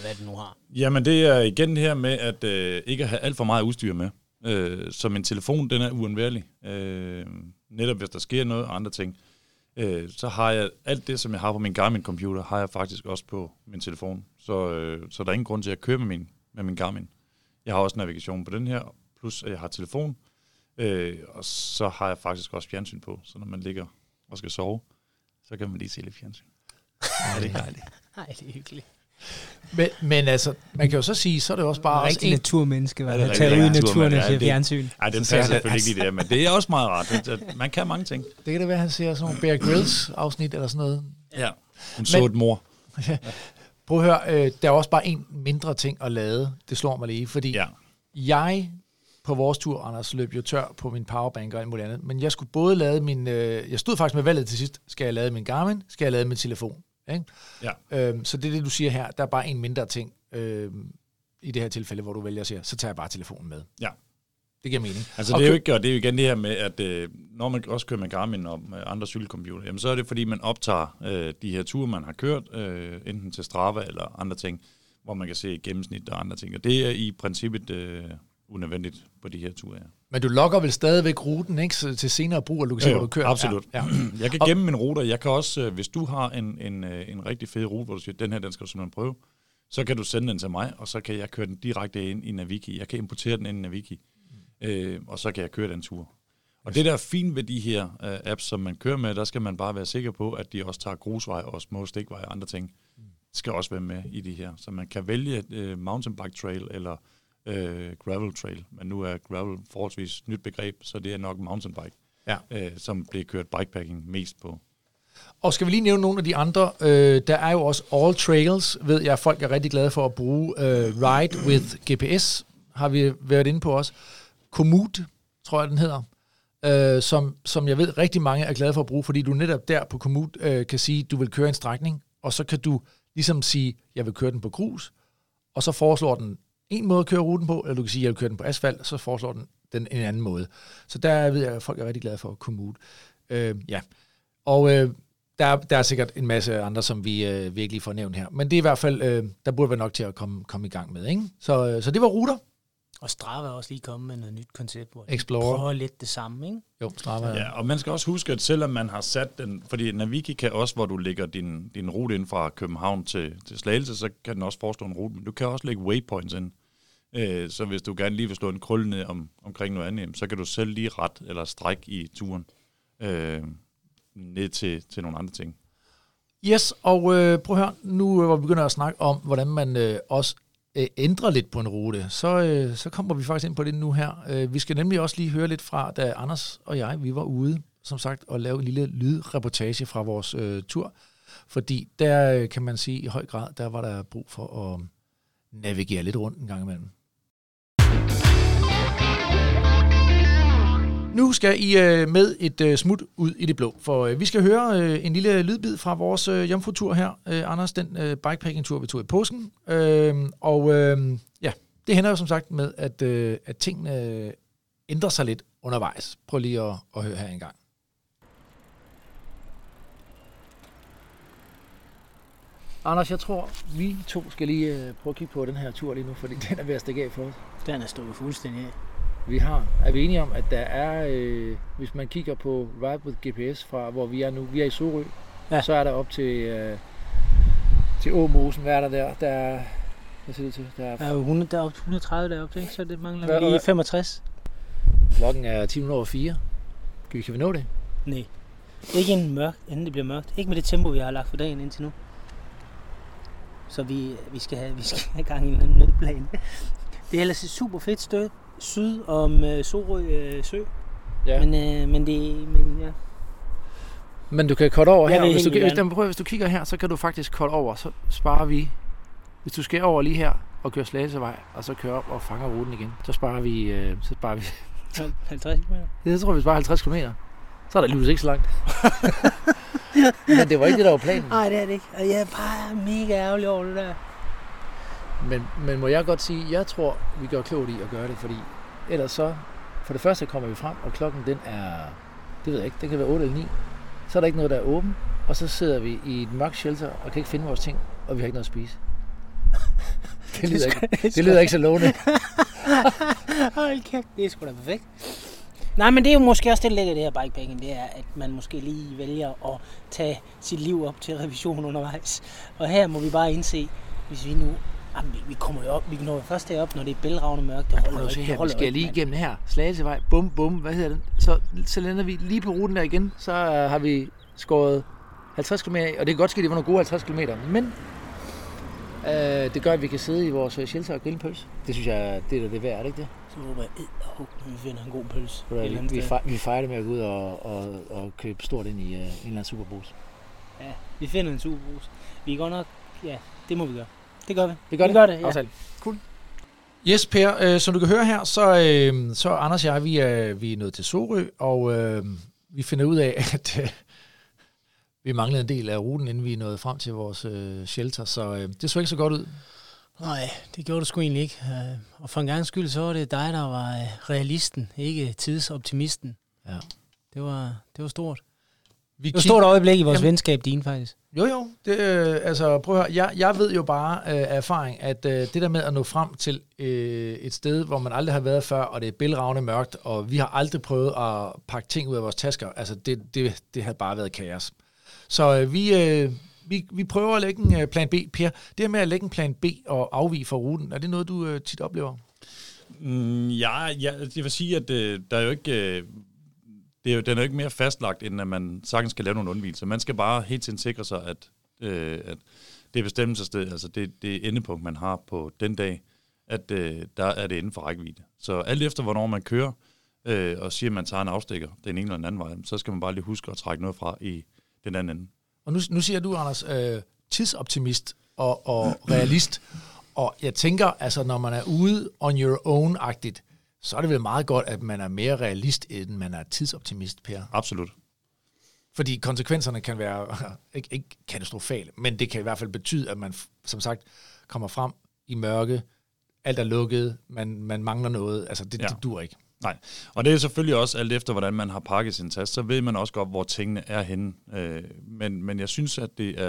Hvad det nu har? Jamen det er igen det her med at ikke have alt for meget udstyr med. Så min telefon, den er uundværlig. Netop hvis der sker noget og andre ting, så har jeg alt det, som jeg har på min Garmin-computer, har jeg faktisk også på min telefon. Så der er ingen grund til at køre med min Garmin. Jeg har også navigation på den her, plus at jeg har telefon. Og så har jeg faktisk også fjernsyn på. Så når man ligger og skal sove, så kan man lige se lidt fjernsyn. Ja, det er dejligt. Nej, det er hyggeligt. Men altså, man kan jo så sige, så er det også bare... Rigtig naturmenneske, hvad der tager ud i naturen og ser fjernsyn. Nej, den passer selvfølgelig ikke lige der, men det er også meget rart. Man kan mange ting. Det kan det være, han ser sådan nogle Bear Grylls-afsnit eller sådan noget. Ja, hun så et mor. Ja. Prøv at høre, der er også bare en mindre ting at lade. Det slår mig lige, fordi jeg på vores tur, Anders, løb jo tør på min powerbank og alt muligt andet, men jeg skulle både lade min... jeg stod faktisk med valget til sidst. Skal jeg lade min Garmin? Skal jeg lade min telefon? Ja. Så det er det, du siger her. Der er bare en mindre ting i det her tilfælde, hvor du vælger at sige, så tager jeg bare telefonen med. Ja. Det giver mening. Altså, det er jo ikke, og det er jo igen det her med, at når man også kører med Garmin og med andre cykelcomputer, jamen, så er det, fordi man optager de her ture, man har kørt, enten til Strava eller andre ting, hvor man kan se gennemsnit og andre ting. Og det er i princippet unødvendigt på de her ture. Ja. Men du logger vel stadigvæk ruten, ikke? Så til senere brug, og du kan se, hvor du kører. Absolut. Ja. Jeg kan gemme min rute, og jeg kan også, hvis du har en rigtig fed rute, hvor du siger, den her, den skal du simpelthen prøve, så kan du sende den til mig, og så kan jeg køre den direkte ind i Naviki. Jeg kan importere den ind i Naviki, og så kan jeg køre den tur. Og det der er fint ved de her apps, som man kører med, der skal man bare være sikker på, at de også tager grusvej og små stikveje og andre ting, skal også være med i de her. Så man kan vælge mountainbike trail eller gravel trail, men nu er gravel forholdsvis nyt begreb, så det er nok mountainbike, som bliver kørt bikepacking mest på. Og skal vi lige nævne nogle af de andre, der er jo også AllTrails, ved jeg, folk er rigtig glade for at bruge. Ride with GPS har vi været inde på også. Komoot, tror jeg den hedder, som jeg ved rigtig mange er glade for at bruge, fordi du netop der på Komoot kan sige, du vil køre en strækning, og så kan du ligesom sige, jeg vil køre den på grus, og så foreslår den en måde at køre ruten på, eller du kan sige, at jeg vil køre den på asfalt, og så foreslår den en anden måde. Så der ved jeg, at folk er rigtig glade for at komme ud. Og der er sikkert en masse andre, som vi virkelig får nævnt her. Men det er i hvert fald, der burde være nok til at komme i gang med. Ikke? Så det var ruter. Og Strava er også lige kommet med noget nyt koncept, hvor Explorer prøver lidt det samme, ikke? Jo, Strava. Ja, og man skal også huske, at selvom man har sat den, fordi Naviki kan også, hvor du lægger din rute ind fra København til Slagelse, så kan den også forestå en rute, men du kan også lægge waypoints ind. Så hvis du gerne lige vil slå en krølle ned omkring noget andet, så kan du selv lige rette eller strække i turen. ned til nogle andre ting. Yes, og prøv at høre, nu hvor vi begynder at snakke om, hvordan man også ændrer lidt på en rute, så kommer vi faktisk ind på det nu her. Vi skal nemlig også lige høre lidt fra, da Anders og jeg, vi var ude, som sagt, og lave en lille lydreportage fra vores tur, fordi der kan man sige i høj grad, der var der brug for at navigere lidt rundt en gang imellem. Nu skal I med et smut ud i det blå, for vi skal høre en lille lydbid fra vores jomfrutur her, Anders, den bikepacking-tur, vi tog i påsken. Det hænder jo som sagt med, at tingene ændrer sig lidt undervejs. Prøv lige at høre her en gang. Anders, jeg tror, vi to skal lige prøve at kigge på den her tur lige nu, fordi den er ved at stikke af for os. Den er stået fuldstændig af. Er vi enige om, at der er, hvis man kigger på Ride with GPS fra hvor vi er nu, vi er i Sorø, ja. Så er der op til Åmosen, hvad er der er, hvad siger du til? Der er 100, der er op til 130 deroppe, ikke? Så det mangler vi lige 65. Klokken er 3:10. Kan vi nå det? Nej, ikke inden det bliver mørkt. Ikke med det tempo, vi har lagt for dagen indtil nu. Så vi skal have gang i en anden nødplan. Det er ellers et super fedt stykke. Syd om Sorø Sø. Ja. Men du kan cutte over her. Hvis du kigger her, så kan du faktisk cutte over. Så sparer vi. Hvis du skal over lige her og kører Slagelsevej, og så kører op og fanger ruten igen, så sparer vi... 50 km? Ja, jeg tror, vi sparer 50 km. Så er der livs ikke så langt. Men det var ikke det, der var planen. Nej, det er det ikke. Og jeg er bare mega ærgerlig over det der. Men må jeg godt sige, jeg tror, vi gør klogt i at gøre det, fordi ellers så, for det første kommer vi frem, og klokken den er, det ved jeg ikke, det kan være 8 eller 9, så er der ikke noget, der er åbent, og så sidder vi i et mørkt shelter og kan ikke finde vores ting, og vi har ikke noget at spise. Det lyder ikke så lovende. Hold kæft, det er sgu da perfekt. Nej, men det er jo måske også det, der ligger i det her bikepacking, det er, at man måske lige vælger at tage sit liv op til revision undervejs. Og her må vi bare indse, hvis vi nu... Jamen, vi kommer jo op. Vi når først derop, når det er bælragende mørkt. Det holder ikke. Vi skal lige igennem her. Slagelsevej. Bum, bum. Hvad hedder den? Så lander vi lige på ruten der igen. Så har vi skåret 50 km af. Og det kan godt ske, det var nogle gode 50 km. Men det gør, at vi kan sidde i vores shelter og grille en pølse. Det synes jeg, det er det værd, ikke det? Så håber jeg, at vi finder en god pølse. Vi fejrer det med at gå ud og købe stort ind i en eller anden superbrus. Ja, vi finder en superbrus. Vi er godt nok... Ja, det må vi gøre. Det gør vi. Ja. Cool. Yes, Per, som du kan høre her, så Anders og jeg, vi er nået til Sorø, og vi finder ud af, at vi manglede en del af ruten, inden vi nåede frem til vores shelter, så det så ikke så godt ud. Nej, det gjorde det sgu egentlig ikke. Og for en gangs skyld, så var det dig, der var realisten, ikke tidsoptimisten. Ja. Det var stort. Det var et stort øjeblik i vores venskab, din faktisk. Jo. Det, prøv at høre. Jeg ved jo bare af erfaring, at det der med at nå frem til et sted, hvor man aldrig har været før, og det er bælragende mørkt, og vi har aldrig prøvet at pakke ting ud af vores tasker, altså det havde bare været kaos. Så vi prøver at lægge en plan B, Per. Det med at lægge en plan B og afvige fra ruten, er det noget, du tit oplever? Jeg vil sige, at der er jo ikke... Den er jo ikke mere fastlagt, end at man sagtens skal lave nogle undvigelser. Man skal bare helt tiden sikre sig, at det bestemmelsessted, altså det endepunkt, man har på den dag, at der er det inden for rækkevidde. Så alt efter, hvornår man kører og siger, at man tager en afstikker den ene eller den anden vej, så skal man bare lige huske at trække noget fra i den anden ende. Og nu siger du, Anders, tidsoptimist og realist. Og jeg tænker, altså når man er ude on your own-agtigt, så er det vel meget godt, at man er mere realist, end man er tidsoptimist, Per. Absolut. Fordi konsekvenserne kan være ikke katastrofale, men det kan i hvert fald betyde, at man som sagt kommer frem i mørke, alt er lukket, man mangler noget, altså det dur ikke. Nej, og det er selvfølgelig også alt efter, hvordan man har pakket sin taske, så ved man også godt, hvor tingene er henne. Men jeg synes, at det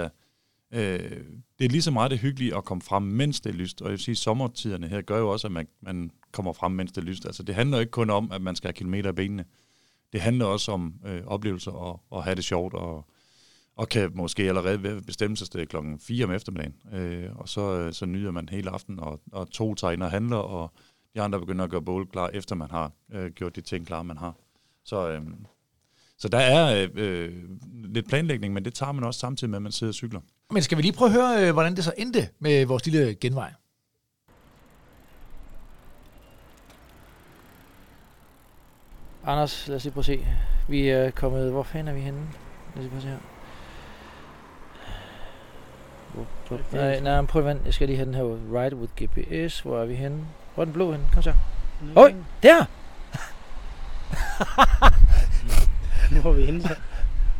er lige så meget det hyggelige at komme frem, mens det er lyst. Og jeg vil sige, sommertiderne her gør jo også, at man kommer frem, mens det er lyst. Altså det handler ikke kun om, at man skal have kilometer i benene. Det handler også om oplevelser og have det sjovt, og kan måske allerede bestemme sig klokken 4 om eftermiddagen. Og så nyder man hele aftenen, og to tager ind og handler, og de andre begynder at gøre bål klar, efter man har gjort de ting klar, man har. Så Så der er lidt planlægning, men det tager man også samtidig med, at man sidder og cykler. Men skal vi lige prøve at høre, hvordan det så endte med vores lille genvej? Anders, lad os lige prøve at se. Vi er kommet... Hvor fanden er vi henne? Lad os lige prøve at se her. Nej, prøv at vand. Jeg skal lige have den her Ride with GPS. Hvor er vi henne? Hvor er den blå henne? Kom så. Øj, der! Hvor er vi henne så?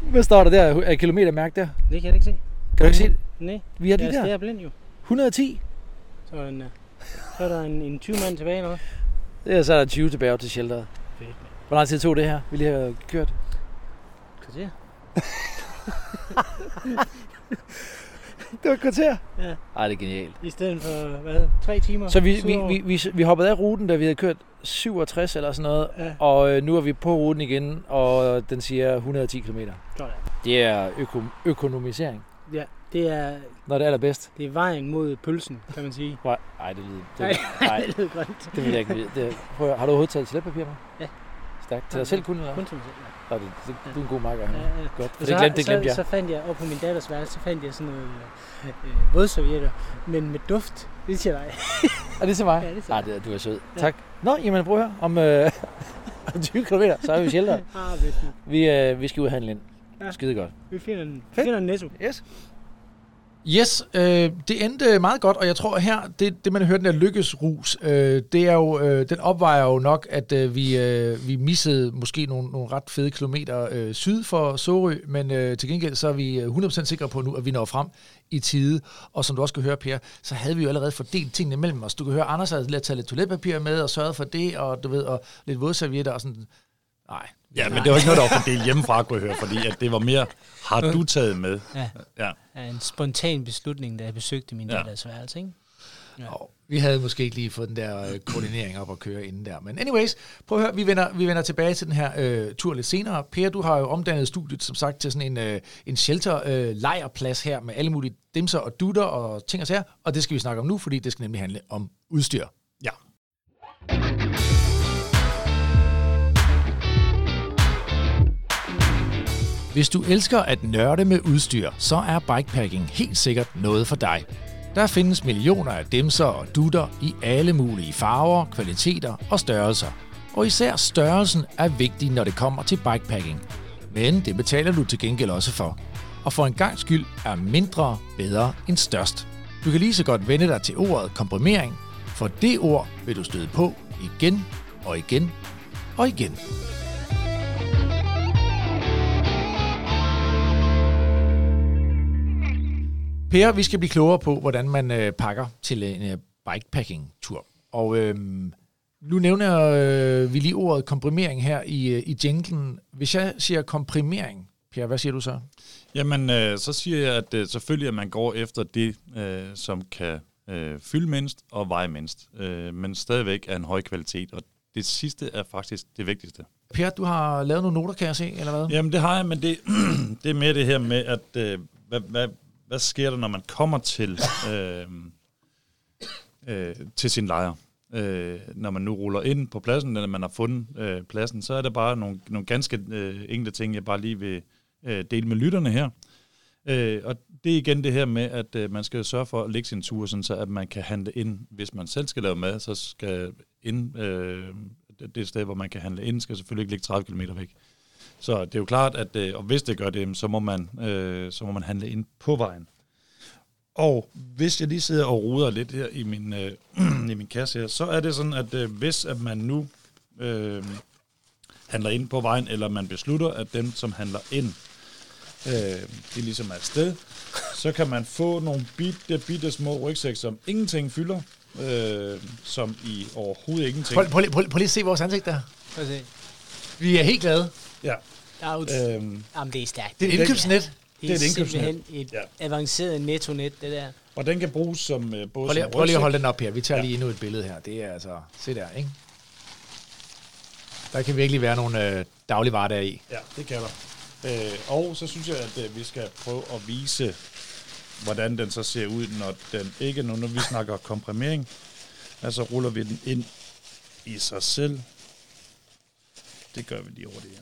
Hvad står der der? Er kilometermærke der? Det kan jeg ikke se. Kan du ikke se det? Nej. Vi har de der. Jeg er blind jo. 110. Så er der en 20 mand tilbage eller hvad? Ja, så er der 20 tilbage op til shelteret. Fedt. Hvor lang tid tog det her? Vi lige har kørt. Kvarter. Det var et kvarter? Ja. Ej, det er genialt. I stedet for, 3 timer? Så vi hoppede af ruten, da vi havde kørt 67 eller sådan noget, ja. Og nu er vi på ruten igen, og den siger 110 km. Sådan. Det er økonomisering. Ja, det er... Når det er allerbedst. Det er vejen mod pølsen, kan man sige. Nej, det lyder... Nej, det lyder grønt. Det vil jeg ikke vide. Prøv, har du overhovedet taget toiletpapir med? Ja. Stærkt. Til dig selv kunne du have? Kun til mig selv, ja. Nå, du er en god makker. Ja. Godt. Det glemte jeg. Så fandt jeg, og på min datters værelse, så fandt jeg sådan nogle vådservietter, men med duft. Det er til dig. Er det til mig? Ja, det er til mig. Nej, du er sød. Ja. Tak. Nå, jamen prøv her. Om 20 km, så er vi shelter. Vi skal ud og handle ind. Ja. Skide godt. Vi finder en netto. Yes. Det endte meget godt, og jeg tror her, det man hørte, den der lykkesrus, det er jo, den opvejer jo nok, at vi missede måske nogle ret fede kilometer syd for Sorø, men til gengæld så er vi 100% sikre på nu, at vi når frem i tide. Og som du også kan høre, Per, så havde vi jo allerede fordelt tingene mellem os. Du kan høre, Anders havde lidt taget lidt toiletpapir med og sørget for det, og du ved, og lidt vådservietter og sådan. Nej. Ja, men det var ikke noget, der var fordelt hjemmefra, kunne jeg høre, fordi at det var mere, har du taget med? Ja, ja. En spontan beslutning, da jeg besøgte min datters værelse, ikke? Ja. Vi havde måske ikke lige fået den der koordinering op at køre inden der, men anyways, prøv at høre, vi vender tilbage til den her tur lidt senere. Per, du har jo omdannet studiet, som sagt, til sådan en shelter-lejrplads her med alle mulige dimser og dutter og ting og sager, og det skal vi snakke om nu, fordi det skal nemlig handle om udstyr. Ja. Hvis du elsker at nørde med udstyr, så er bikepacking helt sikkert noget for dig. Der findes millioner af dimser og dutter i alle mulige farver, kvaliteter og størrelser. Og især størrelsen er vigtig, når det kommer til bikepacking. Men det betaler du til gengæld også for. Og for en gangs skyld er mindre bedre end størst. Du kan lige så godt vende dig til ordet komprimering, for det ord vil du støde på igen og igen og igen. Per, vi skal blive klogere på, hvordan man pakker til en bikepacking-tur. Og nu nævner vi lige ordet komprimering her i jinglen. Hvis jeg siger komprimering, Per, hvad siger du så? Jamen, så siger jeg, at selvfølgelig, at man går efter det, som kan fylde mindst og veje mindst. Men stadigvæk er en høj kvalitet, og det sidste er faktisk det vigtigste. Per, du har lavet nogle noter, kan jeg se, eller hvad? Jamen, det har jeg, men det er mere det her med, at hvad sker der, når man kommer til sin lejr? Når man nu ruller ind på pladsen, eller man har fundet pladsen, så er der bare nogle ganske enkle ting, jeg bare lige vil dele med lytterne her. Og det er igen det her med, at man skal sørge for at lægge sin tur, sådan så at man kan handle ind. Hvis man selv skal lave mad, så skal det sted, hvor man kan handle ind, skal selvfølgelig ikke ligge 30 km væk. Så det er jo klart, at og hvis det gør det, så må man, handle ind på vejen. Og hvis jeg lige sidder og roder lidt her i min kasse her, så er det sådan, at hvis at man nu handler ind på vejen, eller man beslutter, at dem, som handler ind, det ligesom er et sted, så kan man få nogle bitte små rygsæk, som ingenting fylder, som i overhovedet ingenting. Prøv lige at se vores ansigt der. Prøv at se. Vi er helt glade. Ja. Jamen, det er stærkt. Det er et indkøbsnet. Det er et indkøbsnet. Simpelthen et avanceret nettonet, det der. Og den kan bruges som både... Prøv lige at holde den op her. Vi tager lige endnu et billede her. Det er altså... Se der, ikke? Der kan virkelig være nogle dagligvarer der i. Ja, det kan der. Og så synes jeg, at vi skal prøve at vise, hvordan den så ser ud, når den ikke... Når vi snakker komprimering, altså ruller vi den ind i sig selv. Det gør vi lige over det her.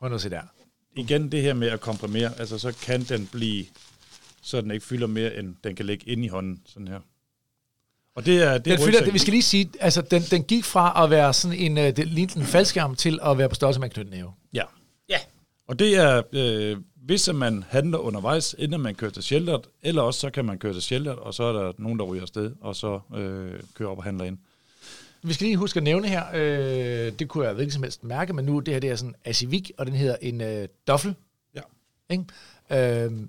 Prøv at se der. Igen det her med at komprimere, altså så kan den blive, så den ikke fylder mere, end den kan ligge inde i hånden, sådan her. Og det er det fylder, vi skal lige sige, altså den gik fra at være sådan en, det lignede en faldskærm, til at være på størrelse med en knytnæve. Ja. Ja. Og det er, hvis man handler undervejs, inden man kører til shelteret, eller også så kan man køre til shelteret, og så er der nogen, der ryger afsted, og så kører op og handler ind. Vi skal lige huske at nævne her, det kunne jeg hvilken som helst mærke, men nu det her det er sådan Asivik, og den hedder en duffel. Ja. Ikke?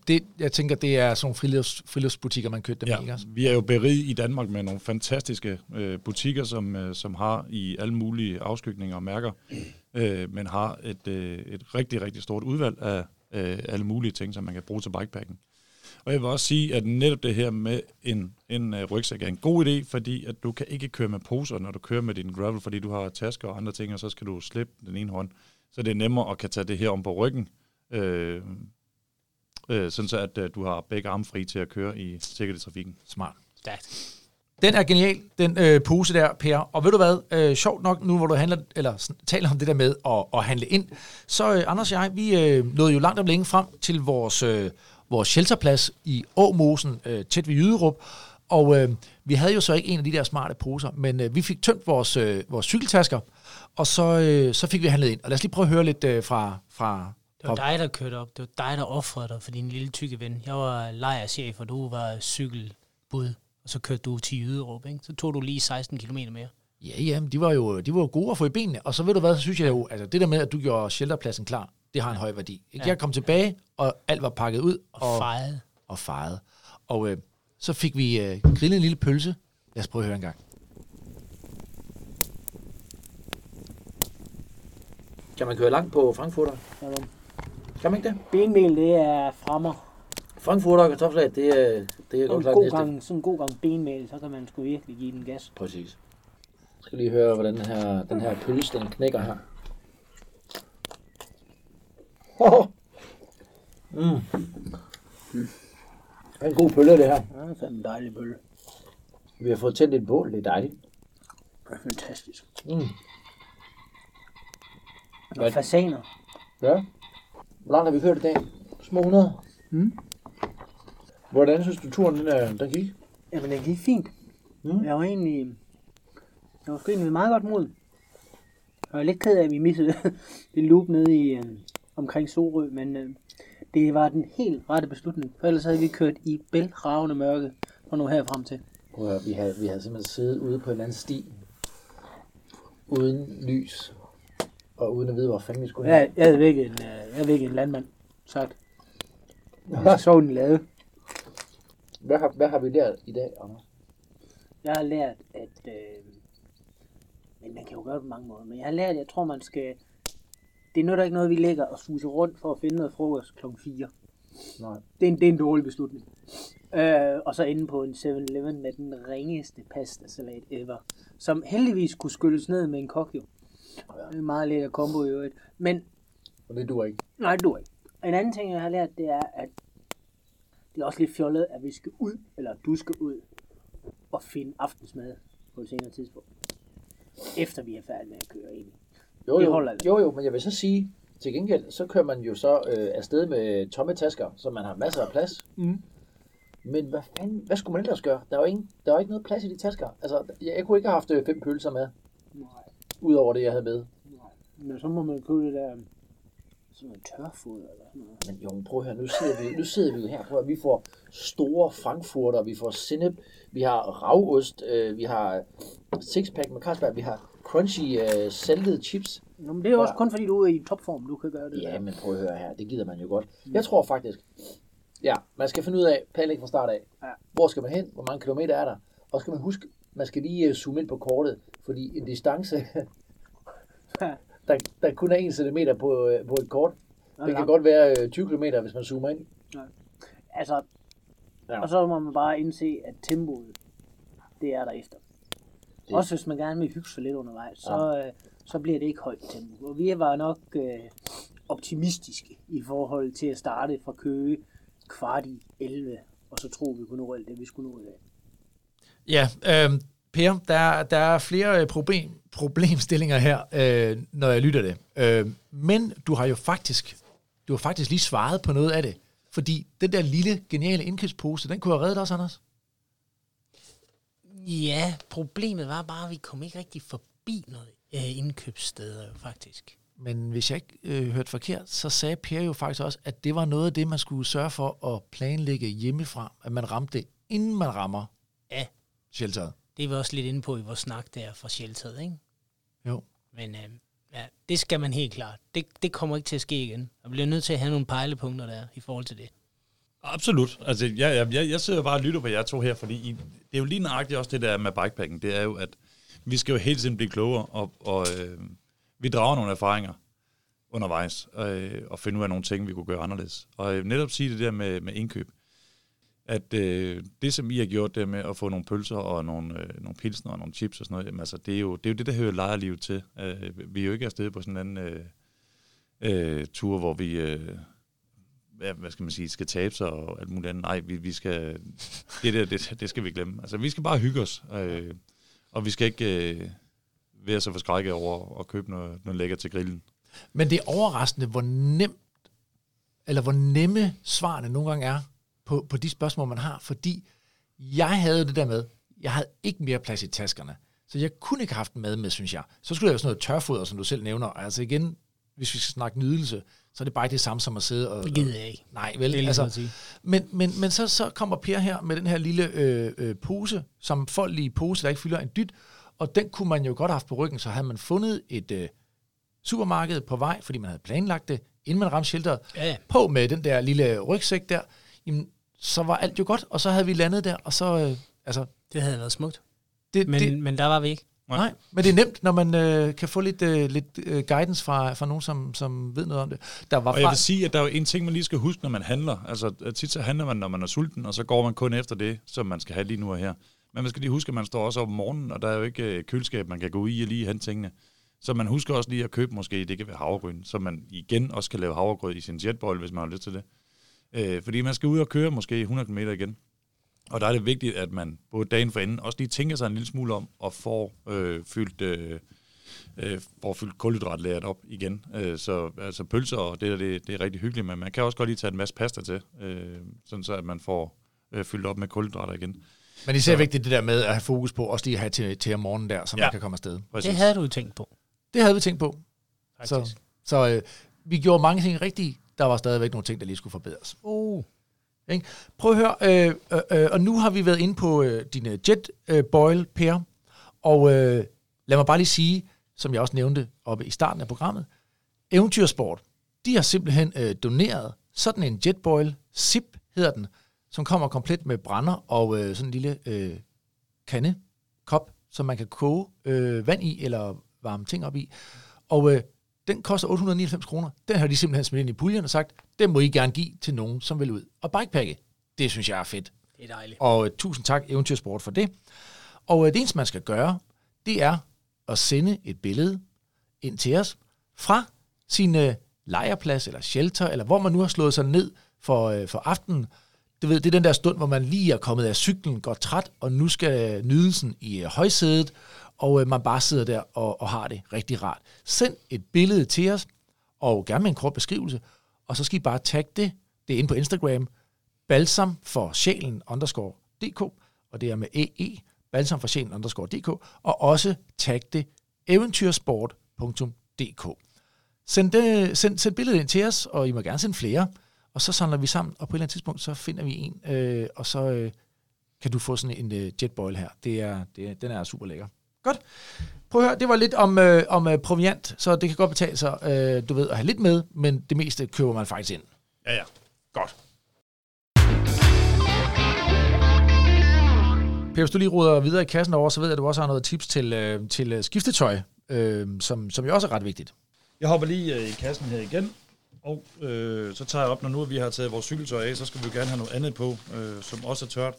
Det, jeg tænker, det er sådan friluftsbutikker, man købte dem i. Ja, vi er jo beriget i Danmark med nogle fantastiske butikker, som har i alle mulige afskygninger og mærker, men har et rigtig, rigtig stort udvalg af alle mulige ting, som man kan bruge til bikepacking. Og jeg vil også sige, at netop det her med en rygsæk er en god idé, fordi at du kan ikke køre med poser, når du kører med din gravel, fordi du har tasker og andre ting, og så skal du slippe den ene hånd. Så det er nemmere at kan tage det her om på ryggen, sådan så at du har begge arme fri til at køre i sikkert trafikken. Smart. Stærkt. Den er genial, den pose der, Per. Og ved du hvad, sjovt nok, nu hvor du handler, eller taler om det der med at handle ind, så Anders og jeg, vi nåede jo langt om længe frem til vores shelterplads i Åmosen, tæt ved Jyderup. Og vi havde jo så ikke en af de der smarte poser, men vi fik tømt vores cykeltasker, og så fik vi handlet ind. Og lad os lige prøve at høre lidt fra... Det var dig, der kørte op. Det var dig, der offrede dig for din lille tykke ven. Jeg var lejerchef, og du var cykelbud, og så kørte du til Jyderup, ikke? Så tog du lige 16 km mere. Ja, jamen, de var jo gode at få i benene. Og så ved du hvad, så synes jeg jo, altså det der med, at du gjorde shelterpladsen klar, det har en høj værdi. Ikke? Ja. Jeg kom tilbage, og alt var pakket ud. Og fejede. Og så fik vi grillet en lille pølse. Lad os prøve at høre en gang. Kan man køre langt på frankfurter? Kan man ikke det? Benmel, det er fremmer. Frankfurter og kartoffelsalat, det er godt klart næste. Sådan en god gang benmel, så kan man sgu virkelig give den gas. Præcis. Jeg skal lige høre, hvordan den her pølse, den knækker her. Det er en god pølle, det her. Ja, det er en dejlig pølle. Vi har fået tændt et bål, det er dejligt. Det er fantastisk. Og fasaner. Ja. Hvor langt har vi kørt i dag? Små 100. Hvordan synes du, turen den gik? Jamen, den gik fint. Jeg var sgu egentlig meget godt mod. Og jeg er lidt ked af, at vi missede det loop nede i... omkring Sorø, men det var den helt rette beslutning, for ellers havde vi kørt i bælragende mørke fra nu her frem til. Og vi havde simpelthen siddet ude på en eller anden sti, uden lys, og uden at vide, hvor fanden vi skulle hen. Jeg havde vækket en landmand, sagt. Jeg så den lade. Hvad har vi lært i dag, Anders? Jeg har lært, at... men man kan jo gøre det på mange måder, men jeg har lært, at jeg tror, man skal... Det er noget, der ikke noget, vi lægger og suser rundt for at finde noget frokost kl. 4. Nej. Det er en dårlig beslutning. Og så inde på en 7-Eleven med den ringeste pastasalat ever, som heldigvis kunne skylles ned med en kokjo. Ja. Det er en meget lækker kombo i øvrigt. Men... Og det duer ikke. Nej, det duer ikke. En anden ting, jeg har lært, det er, at det er også lidt fjollet, at vi skal ud, eller du skal ud, og finde aftensmad på et senere tidspunkt. Efter vi er færdige med at køre ind. Jo, men jeg vil så sige, til gengæld, så kører man jo så afsted med tomme tasker, så man har masser af plads. Men hvad skulle man ellers gøre? Der var ikke noget plads i de tasker. Altså, jeg kunne ikke have haft 5 pølser med. Nej. Udover det, jeg havde med. Nej. Men så må man købe det der, sådan en tørfod eller sådan noget. Men jo, prøv her, nu sidder vi her, prøv her. Vi får store frankfurter, vi får sennep, vi har ragost, vi har sixpack med Carlsberg, vi har... crunchy, saltede chips. Nå, men det er også kun fordi, du er i topform, du kan gøre det. Ja, men prøv at høre her, det gider man jo godt. Jeg tror faktisk, ja, man skal finde ud af, planlægge fra start af, hvor skal man hen, hvor mange kilometer er der, og skal man huske, man skal lige zoome ind på kortet, fordi en distance, der kun er 1 centimeter på et kort, det kan godt være 20 kilometer, hvis man zoomer ind. Ja. Altså, og så må man bare indse, at tempoet, det er der efter. Det. Også hvis man gerne vil hygge sig lidt undervejs, så bliver det ikke højt tempo. Og vi var nok optimistiske i forhold til at starte fra Køge kvart i 11, og så troede vi kunne nå alt det, vi skulle nå i dag. Ja, Per, der er flere problemstillinger her, når jeg lytter det. Men du har faktisk lige svaret på noget af det. Fordi den der lille, geniale indkøbspose, den kunne have reddet os, Anders. Ja, problemet var bare, at vi kom ikke rigtig forbi noget indkøbssteder jo faktisk. Men hvis jeg ikke hørte forkert, så sagde Per jo faktisk også, at det var noget af det, man skulle sørge for at planlægge hjemmefra, at man ramte det, inden man rammer shelteret. Det er vi også lidt inde på i vores snak der fra shelteret, ikke? Jo. Men det skal man helt klart. Det kommer ikke til at ske igen. Man bliver nødt til at have nogle pejlepunkter der i forhold til det. Absolut. Altså, jeg sidder bare og lytter på jer to her, fordi det er jo lige nøjagtigt også det der med bikepacking. Det er jo, at vi skal jo hele tiden blive klogere, og vi drager nogle erfaringer undervejs, og finder ud af nogle ting, vi kunne gøre anderledes. Og netop sige det der med indkøb, at det, som I har gjort der med at få nogle pølser og nogle pilsner og nogle chips og sådan noget, jamen, altså, det er jo det, der hører lejerlivet til. Vi er jo ikke afsted på sådan en anden tur, hvor vi... hvad skal man sige, skal tabe sig og alt muligt andet. Nej, vi skal... Det skal vi glemme. Altså, vi skal bare hygge os. Og vi skal ikke være så forskrækket over at købe noget lækkert til grillen. Men det er overraskende, hvor nemme svarene nogle gange er på de spørgsmål, man har. Fordi jeg havde det der med, jeg havde ikke mere plads i taskerne. Så jeg kunne ikke have haft mad med, synes jeg. Så skulle jeg jo sådan noget tørfoder, som du selv nævner. Altså igen, hvis vi skal snakke nydelse... så er det bare ikke det samme som at sidde og... Det gider jeg ikke. Nej, vel? Det altså, men så kommer Per her med den her lille pose, som folkelige pose, der ikke fylder en dyt, og den kunne man jo godt have haft på ryggen, så havde man fundet et supermarked på vej, fordi man havde planlagt det, inden man ramte shelteret, på med den der lille rygsæk der, jamen, så var alt jo godt, og så havde vi landet der, og så... Det havde været smukt. Men der var vi ikke. Nej, men det er nemt, når man kan få lidt guidance fra nogen, som ved noget om det. Jeg vil sige, at der er jo en ting, man lige skal huske, når man handler. Altså tit så handler man, når man er sulten, og så går man kun efter det, som man skal have lige nu og her. Men man skal lige huske, at man står også op om morgenen, og der er jo ikke køleskab, man kan gå i og lige hente tingene. Så man husker også lige at købe måske, det kan være havregryn, så man igen også kan lave havregrød i sin jetboil, hvis man har lyst til det. Fordi man skal ud og køre måske 100 km igen. Og der er det vigtigt, at man både dagen for inden også lige tænker sig en lille smule om og får fyldt kulhydratlæret op igen. Så altså pølser og det er rigtig hyggeligt, men man kan også godt lige tage en masse pasta til, sådan så at man får fyldt op med kulhydrater igen. Men især vigtigt det der med at have fokus på, også lige at have til om morgenen der, så man kan komme afsted. Præcis. Det havde du tænkt på. Det havde vi tænkt på. Faktisk. Så vi gjorde mange ting rigtigt. Der var stadigvæk nogle ting, der lige skulle forbedres. Prøv at høre, og nu har vi været inde på din jetboil, Per, og lad mig bare lige sige, som jeg også nævnte oppe i starten af programmet, Eventyrsport, de har simpelthen doneret sådan en jetboil, Zip hedder den, som kommer komplet med brænder og sådan en lille kande, kop, som man kan koge vand i eller varme ting op i, og den koster 899 kroner. Den har de simpelthen smidt ind i puljen og sagt, den må I gerne give til nogen, som vil ud og bikepakke. Det synes jeg er fedt. Det er dejligt. Og tusind tak, Eventyrsport, for det. Og det eneste, man skal gøre, det er at sende et billede ind til os fra sin lejrplads eller shelter, eller hvor man nu har slået sig ned for aftenen. Du ved, det er den der stund, hvor man lige er kommet af cyklen, går træt, og nu skal nydelsen i højsædet, og man bare sidder der og har det rigtig rart. Send et billede til os, og gerne med en kort beskrivelse, og så skal I bare tagge det. Det er inde på Instagram, balsamforsjælen_dk, og det er med EE, balsamforsjælen_dk, og også tagge det eventyrsport.dk. Send billedet ind til os, og I må gerne sende flere, og så samler vi sammen, og på et eller andet tidspunkt, så finder vi en, og så kan du få sådan en jetboil her. Den er super lækker. Godt. Prøv at høre, det var lidt om proviant, så det kan godt betale sig, du ved, at have lidt med, men det meste køber man faktisk ind. Ja. Godt. Per, hvis du lige ruder videre i kassen over, så ved jeg, at du også har noget tips til skiftetøj, som jo også er ret vigtigt. Jeg hopper lige i kassen her igen, og så tager jeg op, når nu vi har taget vores cykeltøj af, så skal vi jo gerne have noget andet på, som også er tørt.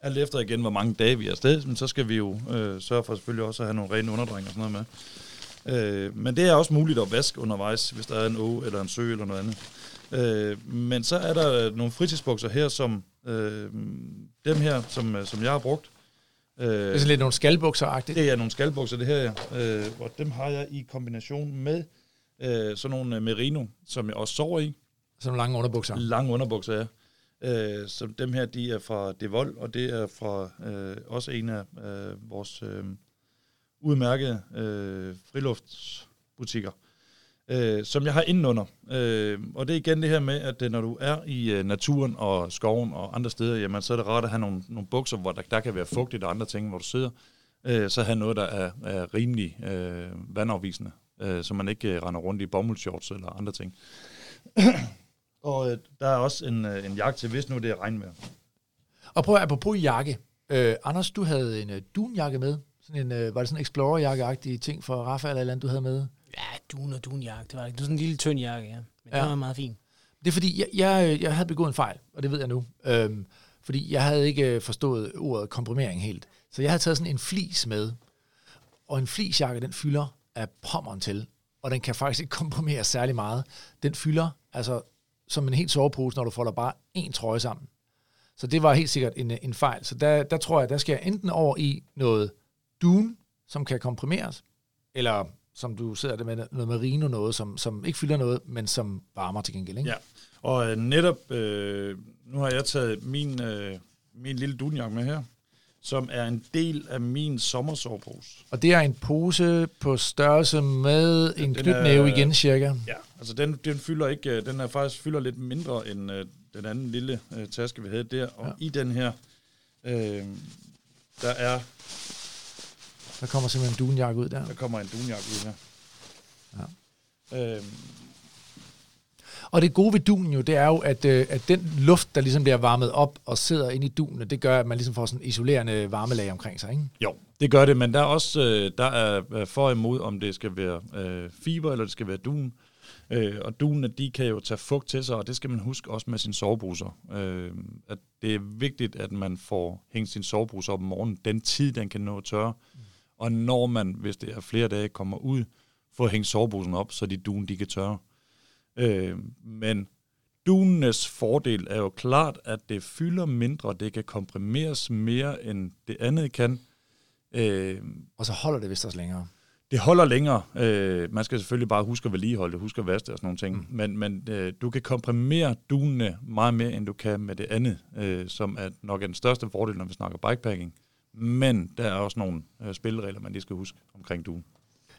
Alt efter igen, hvor mange dage vi er afsted, men så skal vi jo sørge for selvfølgelig også at have nogle rene underdrenge og sådan noget med. Men det er også muligt at vaske undervejs, hvis der er en å eller en sø eller noget andet. Men så er der nogle fritidsbukser her, som dem her, som jeg har brugt. Det er sådan lidt nogle skalbukser-agtigt. Det er nogle skalbukser, det her, ja. Og dem har jeg i kombination med sådan nogle merino, som jeg også sover i. Sådan nogle lange underbukser. Lange underbukser, ja. Så dem her, de er fra Devold, og det er fra også en af vores udmærkede friluftsbutikker, som jeg har indenunder. Og det er igen det her med, at når du er i naturen og skoven og andre steder, jamen, så er det rart at have nogle bukser, hvor der kan være fugtigt og andre ting, hvor du sidder. Så have noget, der er rimelig vandafvisende, så man ikke render rundt i bomuldshorts eller andre ting. Og der er også en jakke til, hvis nu det er regnvejr. Og prøv at på jakke. Anders, du havde en dunjakke med. Sådan en, var det sådan en Explorer-jakke-agtig ting for Rapha eller andet, du havde med? Ja, dun og dunjakke. Det var sådan en lille tynd jakke, ja. Men ja. Den var meget fin. Det er fordi, jeg havde begået en fejl, og det ved jeg nu. Fordi jeg havde ikke forstået ordet komprimering helt. Så jeg havde taget sådan en flis med. Og en flisjakke, den fylder af pommeren til. Og den kan faktisk ikke komprimere særlig meget. Den fylder altså som en helt sovepose, når du folder bare én trøje sammen. Så det var helt sikkert en fejl. Så der tror jeg, der skal jeg enten over i noget dun, som kan komprimeres, eller som du sidder det med, noget merino, noget, som ikke fylder noget, men som varmer til gengæld, ikke? Ja, og netop, nu har jeg taget min lille dunjakke med her, som er en del af min sommersovepose. Og det er en pose på størrelse med en knytnæve igen, cirka? Ja, altså den fylder ikke, den er faktisk fylder lidt mindre end den anden lille taske, vi havde der. Og ja. I den her, der er... Der kommer simpelthen en dunjakke ud der. Der kommer en dunjakke ud her. Ja. Og det gode ved dunen jo, det er jo, at den luft, der ligesom bliver varmet op og sidder inde i dunen, det gør, at man ligesom får sådan en isolerende varmelag omkring sig, ikke? Jo, det gør det, men der er også der er for imod, om det skal være fiber, eller det skal være dun. Og dunene, de kan jo tage fugt til sig, og det skal man huske også med sine soveposer. At det er vigtigt, at man får hængt sin soveposer op om morgenen, den tid, den kan nå at tørre. Og når man, hvis det er flere dage, kommer ud, får hængt soveposen op, så de dune, de kan tørre. Men dunenes fordel er jo klart, at det fylder mindre, det kan komprimeres mere, end det andet kan. Og så holder det vist også længere. Det holder længere. Man skal selvfølgelig bare huske at vedligeholde det, huske at vaske det og sådan nogle ting. Mm. Men du kan komprimere dunene meget mere, end du kan med det andet, som er nok den største fordel, når vi snakker bikepacking. Men der er også nogle spilleregler, man lige skal huske omkring duen.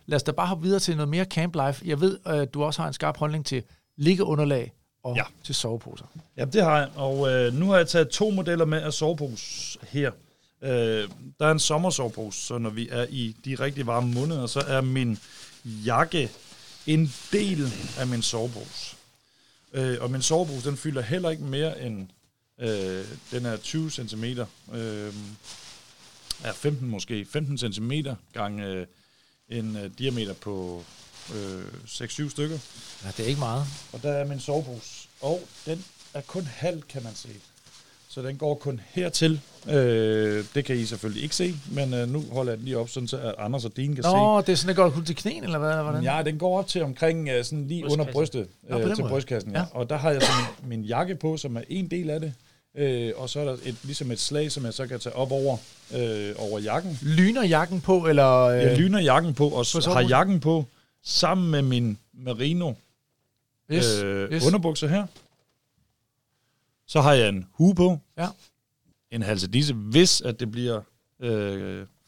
Lad os da bare hoppe videre til noget mere camplife. Jeg ved, at du også har en skarp holdning til liggeunderlag og ja. Til soveposer. Ja, det har jeg. Og nu har jeg taget 2 modeller med af sovepose her. Der er en sommersovepose, så når vi er i de rigtig varme måneder, så er min jakke en del af min sovepose. Og min sovepose, den fylder heller ikke mere end den er 20 cm. 15 måske. 15 cm gange en diameter på 6-7 stykker. Ja, det er ikke meget. Og der er min sovepose. Og den er kun halv, kan man se. Så den går kun hertil. Det kan I selvfølgelig ikke se, men nu holder jeg den lige op, sådan så at Anders og Dine kan se. Nå, det er sådan, at den går til knæen, eller hvad? Hvordan? Ja, den går op til omkring sådan lige brystkassen. Under brystet. Til måde. Brystkassen, ja. Og der har jeg så min jakke på, som er en del af det. Og så er der ligesom et slag, som jeg så kan tage op over jakken. Lyner jakken på, eller? Jeg lyner jakken på, og så har jakken på sammen med min merino underbukser her. Så har jeg en hue på, ja. En halsedisse, hvis at det bliver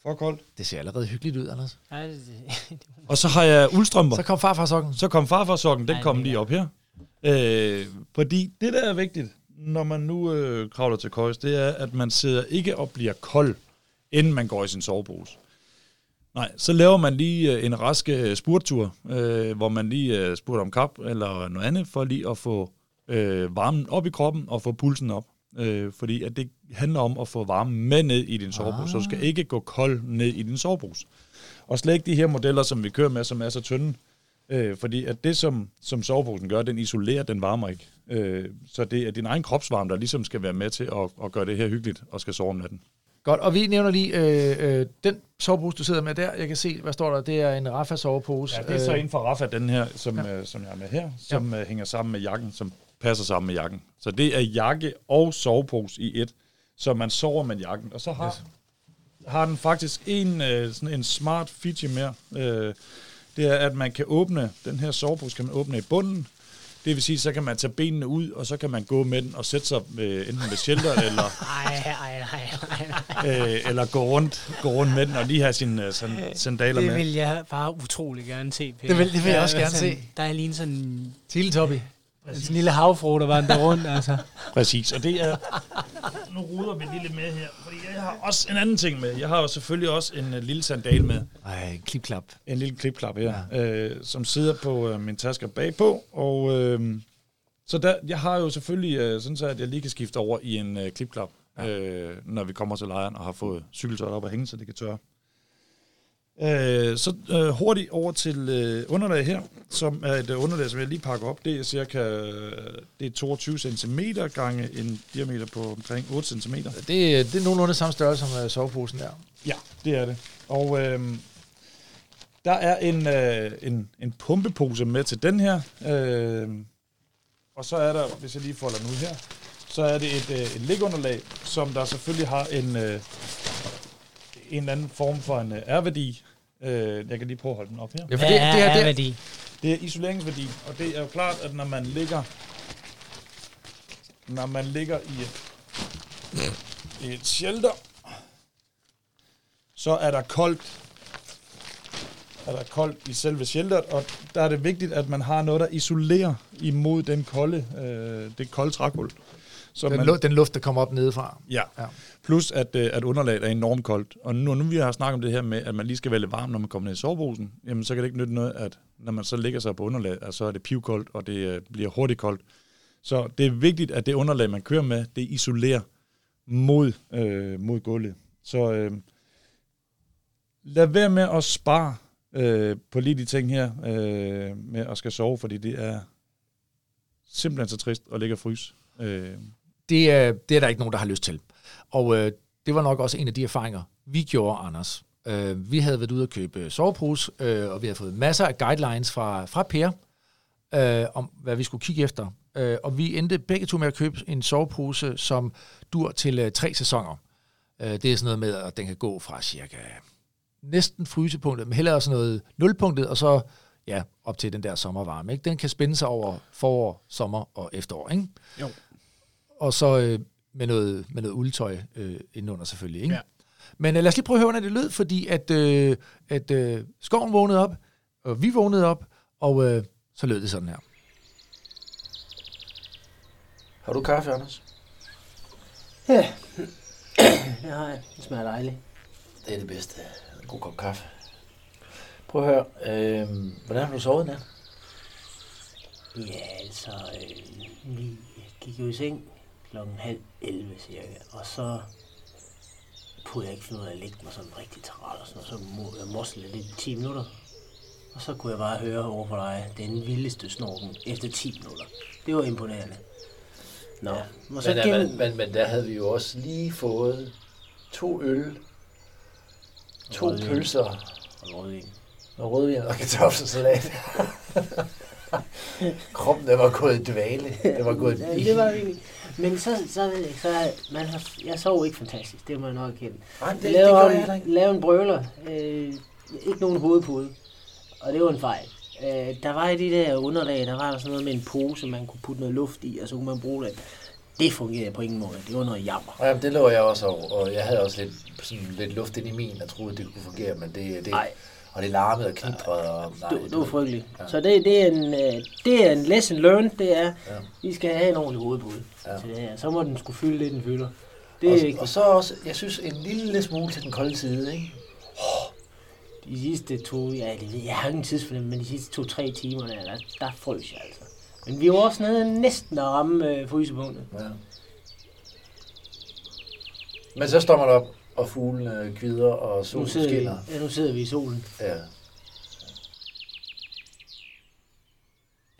for koldt. Det ser allerede hyggeligt ud, Anders. Ej, det... Og så har jeg uldstrømper. Så kom farfarsokken. Den kom lige op her. Fordi det, der er vigtigt, når man nu kravler til køjs, det er, at man sidder ikke og bliver kold, inden man går i sin sovepose. Nej, så laver man lige en rask spurttur, hvor man lige spurter om kap eller noget andet, for lige at få varmen op i kroppen og få pulsen op. Fordi at det handler om at få varmen med ned i din sovepose, så du skal ikke gå kold ned i din sovepose. Og slet ikke de her modeller, som vi kører med, som er så tynde. Fordi at det, som soveposen gør, den isolerer, den varmer ikke. Så det er din egen kropsvarme, der ligesom skal være med til at gøre det her hyggeligt, og skal sove om natten. Godt, og vi nævner lige den sovepose, du sidder med der. Jeg kan se, hvad står der? Det er en Rapha-sovepose. Ja, det er så inden for Rapha, den her, som jeg har med her, som hænger sammen med jakken, som passer sammen med jakken. Så det er jakke og sovepose i et, så man sover med jakken. Og så har har den faktisk en smart feature mere. Det er, at man kan åbne den her sovepose, kan man åbne i bunden. Det vil sige, så kan man tage benene ud, og så kan man gå med den og sætte sig enten ved shelter, eller, eller gå rundt med den og lige have sine sandaler med. Det vil jeg bare utrolig gerne se, Peter. Det vil jeg også gerne se. Der er lige sådan en tiltoppy. Præcis. En lille havfru, der vandrer rundt, altså. Præcis, og det er... Nu ruder vi lidt med her, fordi jeg har også en anden ting med. Jeg har jo selvfølgelig også en lille sandal med. Ej, en klipklap. En lille klipklap, ja. Som sidder på min tasker bagpå. Og så der, jeg har jo selvfølgelig sådan så, at jeg lige kan skifte over i en klipklap, ja. Når vi kommer til lejren og har fået cykeltøjet op og hænge, så det kan tørre. Så hurtigt over til underlag her, som er et underlag, som jeg lige pakker op. Det er cirka 22 cm gange en diameter på omkring 8 cm. Det er nogenlunde samme størrelse som soveposen der. Ja, det er det. Og der er en pumpepose med til den her. Og så er der, hvis jeg lige folder den ud her, så er det et lægunderlag, som der selvfølgelig har en eller anden form for en R-værdi. Jeg kan lige prøve at holde den op her. Ja, for det er R-værdi. Det er isoleringsværdi, og det er jo klart, at når man ligger i et shelter, så er der koldt i selve shelteret, og der er det vigtigt, at man har noget, der isolerer imod det kolde trækul. Så den luft, der kommer op nedefra. Ja. Plus, at underlaget er enormt koldt. Og nu vi har snakket om det her med, at man lige skal vælge varm, når man kommer ned i soveposen, jamen så kan det ikke nytte noget, at når man så ligger sig på underlaget, at så er det pivkoldt, og det bliver hurtigt koldt. Så det er vigtigt, at det underlag, man kører med, det isolerer mod gulvet. Så lad være med at spare på lige de ting her med at skal sove, fordi det er simpelthen så trist at ligge og fryse. Det er der ikke nogen, der har lyst til. Og det var nok også en af de erfaringer, vi gjorde, Anders. Vi havde været ude og købe sovepose, og vi havde fået masser af guidelines fra Per, om hvad vi skulle kigge efter. Og vi endte begge to med at købe en sovepose, som dur til 3 sæsoner. Det er sådan noget med, at den kan gå fra cirka næsten frysepunktet, men hellere sådan noget 0-punktet, og så ja, op til den der sommervarme. Ikke? Den kan spænde sig over forår, sommer og efterår. Ikke? Jo. Og så med noget uldtøj indenunder selvfølgelig. Ikke? Ja. Men lad os lige prøve at høre, hvordan det lød, fordi at skoven vågnede op, og vi vågnede op, og så lød det sådan her. Har du kaffe, Anders? Ja, det har jeg. Det smager dejligt. Det er det bedste. En god kop kaffe. Prøv at høre, hvordan har du sovet i nat? Ja, altså, vi gik jo i seng klokken 10:30 cirka, og så kunne jeg ikke finde ud af at lægge mig sådan rigtig træt og sådan, og så jeg moslede lidt i 10 minutter, og så kunne jeg bare høre over for dig den vildeste snorken efter 10 minutter. Det var imponerende. Nå, ja, og så men der havde vi jo også lige fået 2 øl, 2 pølser, og rødvin. Og rødvin og kartoffelsalat. Kroppen, der var gået i dvale. Det var gået ja, det var ikke. Men så ved jeg, jeg sov ikke fantastisk. Det må jeg nok erkende. Lave en brøler. Ikke nogen hovedpude. Og det var en fejl. Der var i de der underlag, der var der sådan noget med en pose, man kunne putte noget luft i, og så kunne man bruge det. Det fungerede på ingen måde. Det var noget jammer. Ja, det lå jeg også over, og jeg havde også lidt luft ind i min, og troede, det kunne fungere, men det og det larmede og knitrede. Og, nej, det var frygteligt. Ja. Så det er en lesson learned, det er, ja. Vi skal have en ordentlig hovedpude. Ja. Så, ja, så må den skulle fylde lidt, den fylder. Og så også, jeg synes, en lille smule til den kolde side, ikke? De sidste 2, jeg har ingen tidsfornemmelse, men de sidste 2-3 timer, der frøs jeg altså. Men vi var også nede næsten at ramme frysepunktet. Ja. Men så står man op, og fuglene kvider, og solen skinner. Ja, nu sidder vi i solen. Ja.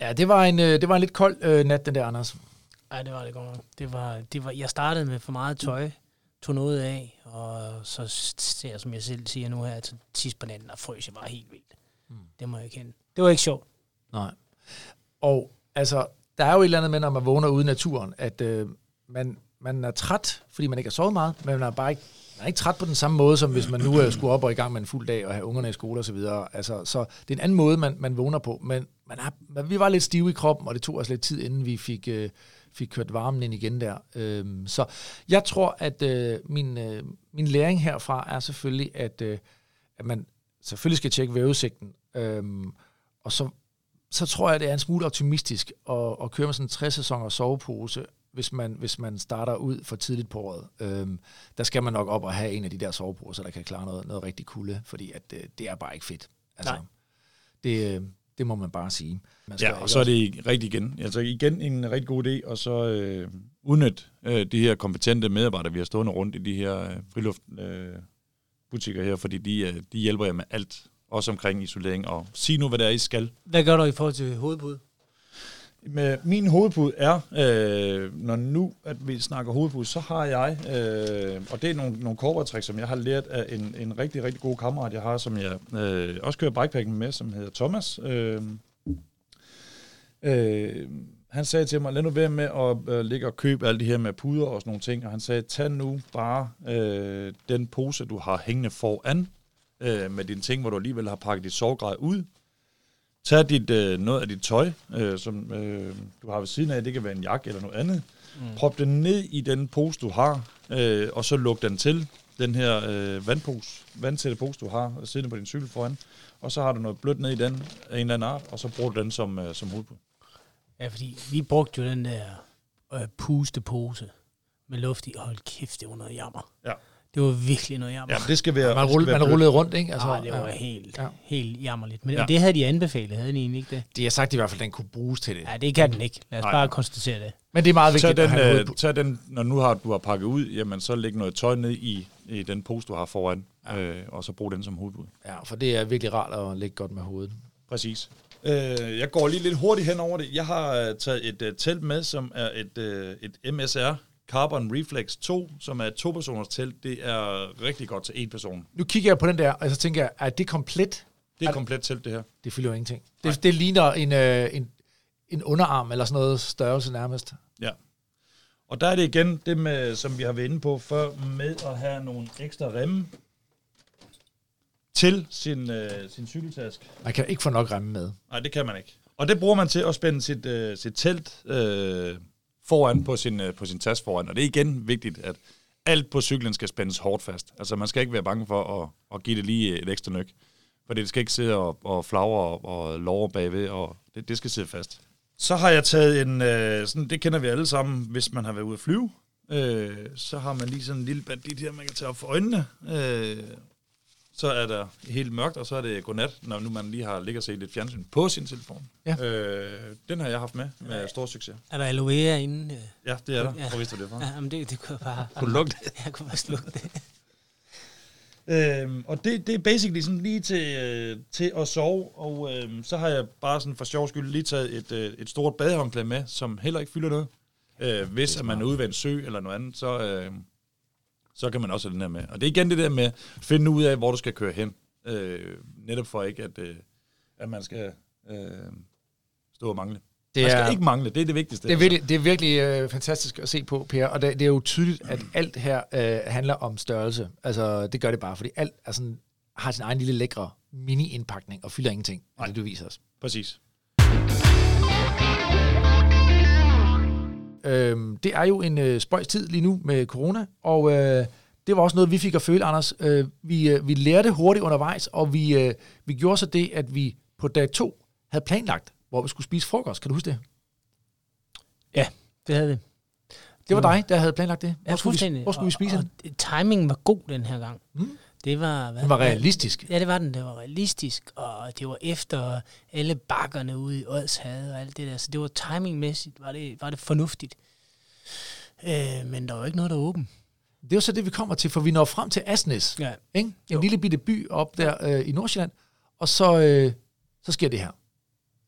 Ja, det var en lidt kold nat, den der, Anders. Nej, det var det godt nok. Jeg startede med for meget tøj, tog noget af, og så ser jeg, som jeg selv siger nu her, til sidst på natten, og frøs jeg bare helt vildt. Mm. Det må jeg ikke kende. Det var ikke sjovt. Nej. Og altså, der er jo et eller andet med, når man vågner ude i naturen, at man er træt, fordi man ikke har sovet meget, men man har bare ikke Man er ikke træt på den samme måde, som hvis man nu skulle op og i gang med en fuld dag og have ungerne i skole og så videre. Altså, så det er en anden måde, man vågner på. Men vi var lidt stive i kroppen, og det tog os lidt tid, inden vi fik kørt varmen ind igen der. Så jeg tror, at min læring herfra er selvfølgelig, at man selvfølgelig skal tjekke vejrudsigten. Og så tror jeg, at det er en smule optimistisk at køre med sådan en 3-sæson og sovepose, hvis man starter ud for tidligt på året. Der skal man nok op og have en af de der soveposer, der kan klare noget rigtig kulde, fordi at, det er bare ikke fedt. Altså, det må man bare sige. Man skal og så er det rigtigt igen. Altså igen en rigtig god idé, og så udnytte de her kompetente medarbejdere, vi har stående rundt i de her friluftbutikker her, fordi de hjælper jer med alt, også omkring isolering. Og sig nu, hvad det er, I skal. Hvad gør du i forhold til hovedpude? Min hovedpude er, når nu at vi snakker hovedpude, så har jeg, og det er nogle korporatrik, som jeg har lært af en rigtig, rigtig god kammerat, jeg har, som jeg også kører bikepacking med, som hedder Thomas. Han sagde til mig, lad nu være med at ligge og købe alt det her med puder og sådan nogle ting, og han sagde, tag nu bare den pose, du har hængende foran, med dine ting, hvor du alligevel har pakket dit sovegrej ud. Tag noget af dit tøj, som du har ved siden af. Det kan være en jakke eller noget andet. Prop den ned i den pose, du har, og så luk den til. Den her vandtætte pose, du har siddende på din cykel foran. Og så har du noget blødt ned i den af en eller anden art, og så bruger du den som hovedpude. Ja, fordi vi brugte jo den der pustepose med luft i. Hold kæft, det var noget jammer. Ja. Det var virkelig noget jammer. Ja, det skal være, man rullede rundt, ikke? Altså, det var helt jammerligt. Men det havde de anbefalet, havde de egentlig ikke det? De har sagt i hvert fald, at den kunne bruges til det. Ja, det kan den ikke. Lad os bare konstatere det. Men det er meget vigtigt, tag den, når nu du har pakket ud, jamen så læg noget tøj ned i den pose, du har foran, og så brug den som hovedpude. Ja, for det er virkelig rart at lægge godt med hovedet. Præcis. Jeg går lige lidt hurtigt hen over det. Jeg har taget et telt med, som er et MSR. Carbon Reflex 2, som er et 2-personers telt, det er rigtig godt til 1 person. Nu kigger jeg på den der, og så tænker jeg, er det komplet? Det er komplet telt, det her. Det fylder jo ingenting. Det ligner en underarm eller sådan noget størrelse nærmest. Ja. Og der er det igen, det med, som vi har været inde på før, med at have nogle ekstra remme til sin cykeltask. Man kan ikke få nok remme med. Nej, det kan man ikke. Og det bruger man til at spænde sit telt foran på sin taske foran. Og det er igen vigtigt, at alt på cyklen skal spændes hårdt fast. Altså man skal ikke være bange for at give det lige et ekstra nøk. For det skal ikke sidde og flagre og låre bagved, og det skal sidde fast. Så har jeg taget en, sådan, det kender vi alle sammen, hvis man har været ude at flyve. Så har man lige sådan en lille bandit her, man kan tage op for øjnene. Så er der helt mørkt, og så er det godnat, når nu man lige har ligget og set lidt fjernsyn på sin telefon. Ja. Den har jeg haft med stor succes. Er der aloe vera inde? Ja, det er der. Ja. Hvor vidste du det fra? Ja, men det kunne jeg bare... Kunne du lugte det? Jeg kunne bare slukke det. Og det er basically sådan lige til at sove, og så har jeg bare sådan for sjov skyld lige taget et stort badehåndklæde med, som heller ikke fylder noget. Hvis man er ude ved en sø eller noget andet, så... så kan man også have den her med. Og det er igen det der med at finde ud af, hvor du skal køre hen. Netop for ikke, at man skal stå og mangle. Man skal ikke mangle, det er det vigtigste. Det er virkelig fantastisk at se på, Per. Og det er jo tydeligt, at alt her handler om størrelse. Altså, det gør det bare, fordi alt sådan, har sin egen lille lækre mini-indpakning og fylder ingenting. Nej. Altså, du viser os. Præcis. Det er jo en spøjs tid lige nu med corona, og det var også noget, vi fik at føle, Anders. Vi lærte hurtigt undervejs, og vi gjorde så det, at vi på dag 2 havde planlagt, hvor vi skulle spise frokost. Kan du huske det? Ja, det havde vi. Det var dig, der havde planlagt det. Hvor skulle vi spise den? Timingen var god den her gang. Det var... Den var realistisk. Ja, det var den. Det var realistisk, og det var efter alle bakkerne ude i Odsherred og alt det der. Så det var timingmæssigt, var det fornuftigt. Men der var ikke noget, der var åbent. Det var så det, vi kommer til, for vi når frem til Asnæs. Ja. Ikke? En lille bitte by op der i Nordsjælland. Og så sker det her.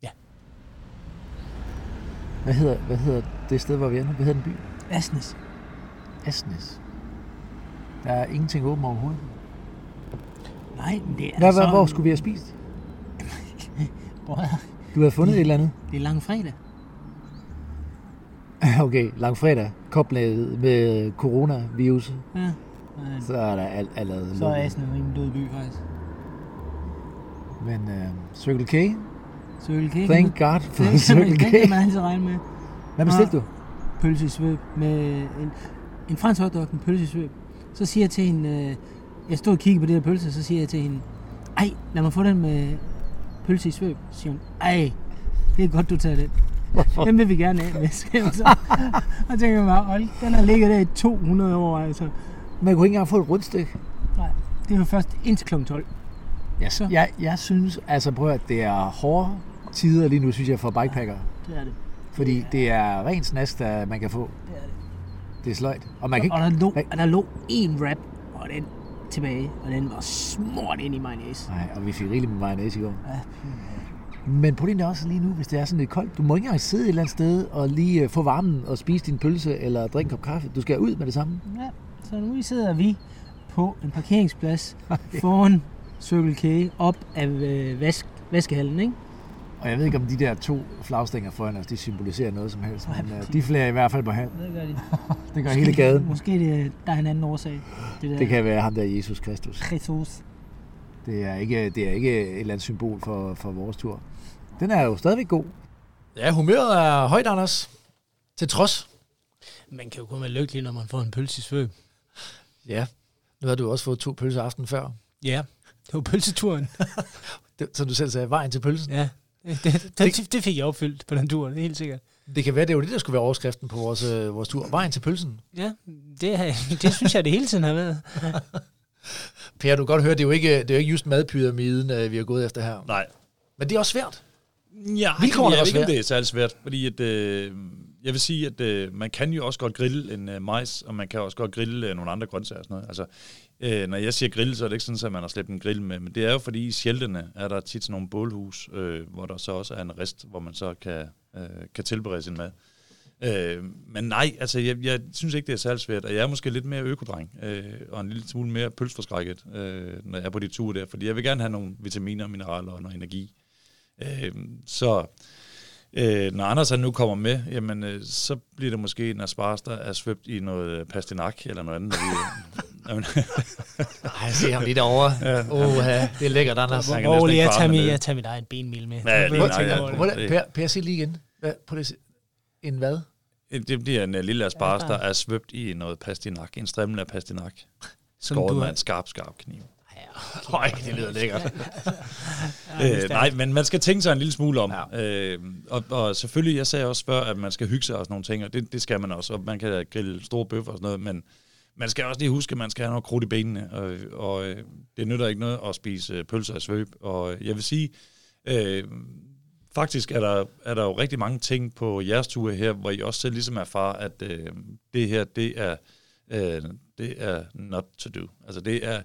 Ja. Hvad hedder det sted, hvor vi er nu? Hvad hedder den by? Asnæs. Asnæs. Der er ingenting åbent overhovedet. Nej, det er sådan... Hvor skulle vi have spist? Du havde fundet et eller andet? Det er langfredag. Okay, langfredag. Koblet med coronavirus. Ja. Nej. Så er der alt lavet. Så er Asnæs en død by, faktisk. Men Circle K. Circle K. Thank God for Circle K. Det kan man altid regne med. Hvad bestilte du? Pølse i svøb. Med en fransk hotdog, en pølse i svøb. Så siger jeg til hende... jeg stod og kiggede på det der pølse, så siger jeg til hende... Ej, lad mig få den med pølse i svøb. Så siger hun... Ej, det er godt, du tager den. Den vil vi gerne af med. Og tænker jeg bare... Den har ligget der i 200 år, altså. Man kunne ikke engang få et rundstykke. Nej, det var først indtil kl. 12. Så. Jeg synes... Altså prøv at det er hårde tider lige nu, synes jeg, for bikepackere. Ja, det er det. Fordi det er rent snask, der man kan få. Det er det. Det er sløjt. Og, man kan ikke... der lå en wrap, og den tilbage, og den var smurt ind i mayonnaise. Nej, og vi fik rigeligt med mayonnaise i går. Ja. Men problemet er også lige nu, hvis det er sådan lidt koldt. Du må ikke engang sidde et eller andet sted og lige få varmen og spise din pølse eller drikke en kop kaffe. Du skal ud med det samme. Ja, så nu sidder vi på en parkeringsplads foran Circle K op af vaskehallen, ikke? Og jeg ved ikke, om de der to flagstænger foran os, de symboliserer noget som helst, men de flager i hvert fald på halv. Det gør de. Det gør hele gaden. Måske der er en anden årsag. Det kan være ham der Jesus Kristus. Kristus. Det er ikke et eller andet symbol for vores tur. Den er jo stadigvæk god. Ja, humøret er højt, Anders. Til trods. Man kan jo kun være lykkelig, når man får en pølse i svøb. Ja. Nu har du også fået 2 pølser aften før. Ja, det var pølseturen. Som du selv sagde, vejen til pølsen. Ja. Det fik jeg opfyldt på den tur, det er helt sikkert. Det kan være, det er jo det, der skulle være overskriften på vores tur. Vejen til pølsen. Ja, det synes jeg, det hele tiden har været. Per, du kan godt høre, det er jo ikke just madpyramiden, vi har gået efter her. Nej. Men det er også svært. Ja, vilkårene er også svært. Det er særlig svært, fordi at, jeg vil sige, at man kan jo også godt grille en majs, og man kan også godt grille nogle andre grøntsager og sådan noget. Altså, når jeg siger grill, så er det ikke sådan, at man har slæbt en grill med, men det er jo fordi i shelterne er der tit sådan nogle bålhus, hvor der så også er en rest, hvor man så kan tilberede sin mad. Men nej, altså jeg synes ikke, det er særlig svært, og jeg er måske lidt mere økodreng, og en lille smule mere pølseforskrækket, når jeg er på de ture der, fordi jeg vil gerne have nogle vitaminer, mineraler og noget energi. Når Anders nu kommer med, jamen, så bliver det måske en asparges, der er svøbt i noget pastinak eller noget andet. Ej, se ham lige derovre. Ja. Det er lækkert, Anders. Jeg tager mit egen benmel med. Ja, Per, sig lige igen. En hvad? Det bliver en lille asparges, der er svøbt i noget pastinak. En strimmel af pastinak. Skåret med en skarp kniv. Høj, det lyder lækkert. Nej, men man skal tænke sig en lille smule om. Ja. Og selvfølgelig, jeg sagde også før, at man skal hygge sig og sådan nogle ting, og det skal man også. Og man kan grille store bøffer og sådan noget, men man skal også lige huske, at man skal have noget krudt i benene, og det nytter ikke noget at spise pølser i svøb. Og jeg vil sige, faktisk er der jo rigtig mange ting på jeres tur her, hvor I også selv ligesom erfarer, at det her, det er not to do. Altså det er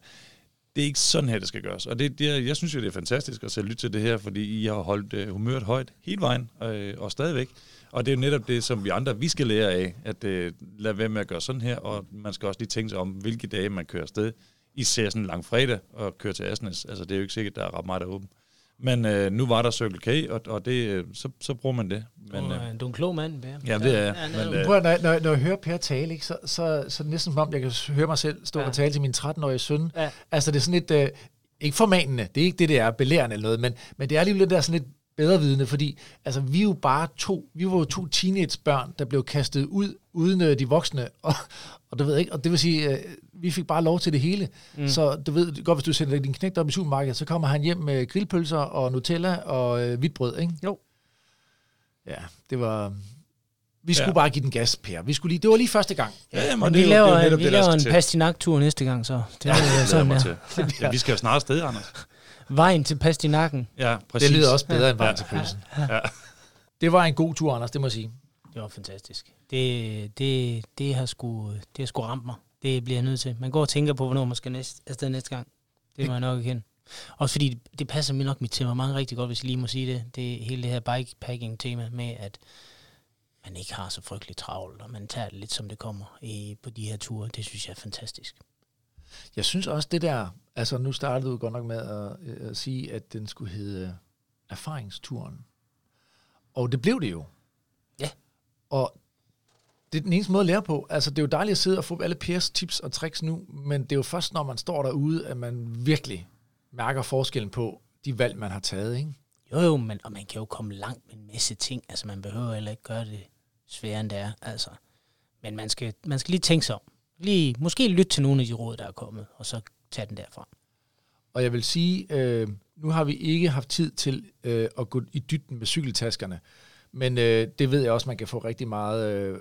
ikke sådan her, det skal gøres. Og jeg synes jo, det er fantastisk at lytte til det her, fordi I har holdt humøret højt hele vejen, og stadigvæk. Og det er jo netop det, som vi andre, vi skal lære af, at lade være med at gøre sådan her, og man skal også lige tænke sig om, hvilke dage man kører afsted. Især sådan en lang fredag og kører til Asnæs. Altså, det er jo ikke sikkert, der er ret meget, der er åben. Men nu var der Circle K, og det, så bruger man det. Men, du er en klog mand, Per. Jamen, det er jeg. Når jeg hører Per tale, ikke, så er det næsten som om, jeg kan høre mig selv stå og tale til min 13-årige søn. Ja. Altså, det er sådan lidt, ikke formanende, det er ikke det, det er, belærende eller noget, men det er alligevel det der sådan lidt bedrevidende, fordi altså, vi er jo bare to teenagebørn, der blev kastet ud, uden de voksne, og du ved ikke, og det vil sige... vi fik bare lov til det hele. Mm. Så du ved godt, hvis du sender din knægt op i supermarkedet, så kommer han hjem med grillpølser og Nutella og hvidt brød, ikke? Jo. Ja, det var... Vi skulle bare give den gas, Per. Det var lige første gang. Ja, men vi laver en pastinak-tur næste gang, så. Vi skal jo snart afsted, Anders. Vejen til pastinakken. Ja, præcis. Det lyder også bedre end vejen til pølsen. Ja. Det var en god tur, Anders, det må jeg sige. Det var fantastisk. Det har sgu ramt mig. Det bliver jeg nødt til. Man går og tænker på, hvornår man skal afsted næste gang. Det må jeg nok igen. Også fordi det passer mig nok mit temperament rigtig godt, hvis jeg lige må sige det. Det er hele det her bikepacking-tema med, at man ikke har så frygteligt travlt, og man tager det lidt, som det kommer på de her ture. Det synes jeg er fantastisk. Jeg synes også det der, altså nu startede du godt nok med at sige, at den skulle hedde erfaringsturen. Og det blev det jo. Ja. Og Det er den eneste måde at lære på. Altså, det er jo dejligt at sidde og få alle Pers tips og tricks nu, men det er jo først, når man står derude, at man virkelig mærker forskellen på de valg, man har taget, ikke? Jo, men, og man kan jo komme langt med en masse ting. Altså, man behøver heller ikke gøre det sværere, end det er. Altså. Men man skal lige tænke sig om. Måske lytte til nogle af de råd, der er kommet, og så tage den derfra. Og jeg vil sige, nu har vi ikke haft tid til at gå i dybden med cykeltaskerne, men det ved jeg også, man kan få rigtig meget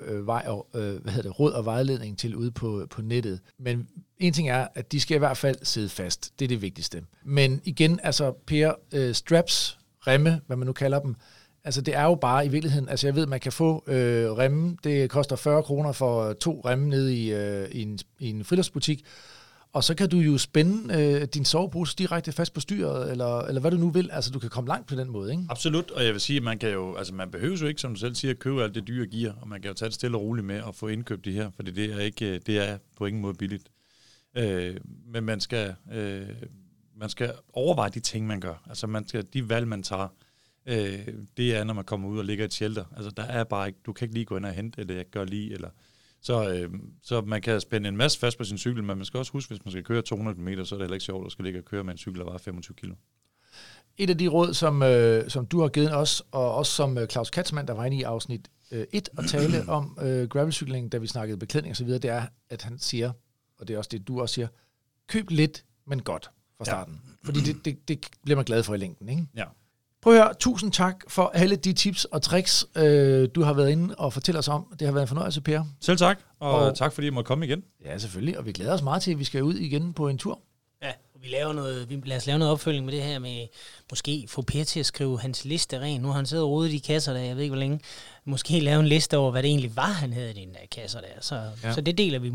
råd og vejledning til ude på nettet. Men en ting er, at de skal i hvert fald sidde fast. Det er det vigtigste. Men igen, altså Per, straps, remme, hvad man nu kalder dem, altså det er jo bare i virkeligheden, altså jeg ved, man kan få remme, det koster 40 kroner for 2 remme nede i en friluftsbutik, og så kan du jo spænde din sovepose direkte fast på styret, eller hvad du nu vil. Altså, du kan komme langt på den måde, ikke? Absolut, og jeg vil sige, at man kan jo, altså man behøver jo ikke, som du selv siger, at købe alt det dyre gear, og man kan jo tage det stille og roligt med og få indkøbt det her, for det er på ingen måde billigt. Men man skal overveje de ting, man gør. Altså, de valg, man tager, det er, når man kommer ud og ligger i et shelter. Altså, der er bare ikke, du kan ikke lige gå ind og hente, eller jeg gør lige, eller... Så man kan spænde en masse fast på sin cykel, men man skal også huske, hvis man skal køre 200 meter, så er det heller ikke sjovt at skal ligge og køre med en cykel, der vejer 25 kilo. Et af de råd, som du har givet os, og også som Claus Katzmann, der var inde i afsnit 1, og tale om gravelcykling, da vi snakkede beklædning og så videre, det er, at han siger, og det er også det, du også siger, køb lidt, men godt fra starten. Ja. Fordi det bliver man glad for i længden, ikke? Ja. Prøv at høre, tusind tak for alle de tips og tricks, du har været inde og fortælle os om. Det har været en fornøjelse, Per. Selv tak, og tak fordi I måtte komme igen. Ja, selvfølgelig, og vi glæder os meget til, at vi skal ud igen på en tur. Ja, og lad os lave noget opfølging med det her med, måske få Per til at skrive hans liste rent. Nu har han siddet og rodet i kasser der, jeg ved ikke hvor længe. Måske lave en liste over, hvad det egentlig var, han havde i den der kasser der. Så det deler vi.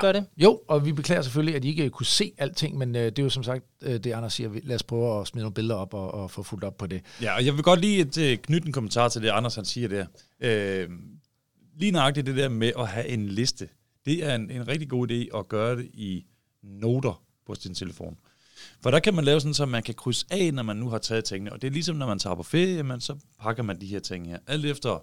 Gør det? Jo, og vi beklager selvfølgelig, at I ikke kunne se alting, men det er jo som sagt det, Anders siger. Lad os prøve at smide nogle billeder op og få fuldt op på det. Ja, og jeg vil godt lige knytte en kommentar til det, Anders han siger der. Lige nøjagtigt det der med at have en liste. Det er en rigtig god idé at gøre det i noter på sin telefon. For der kan man lave sådan, så man kan krydse af, når man nu har taget tingene. Og det er ligesom, når man tager på ferie, men så pakker man de her ting her. Alt efter,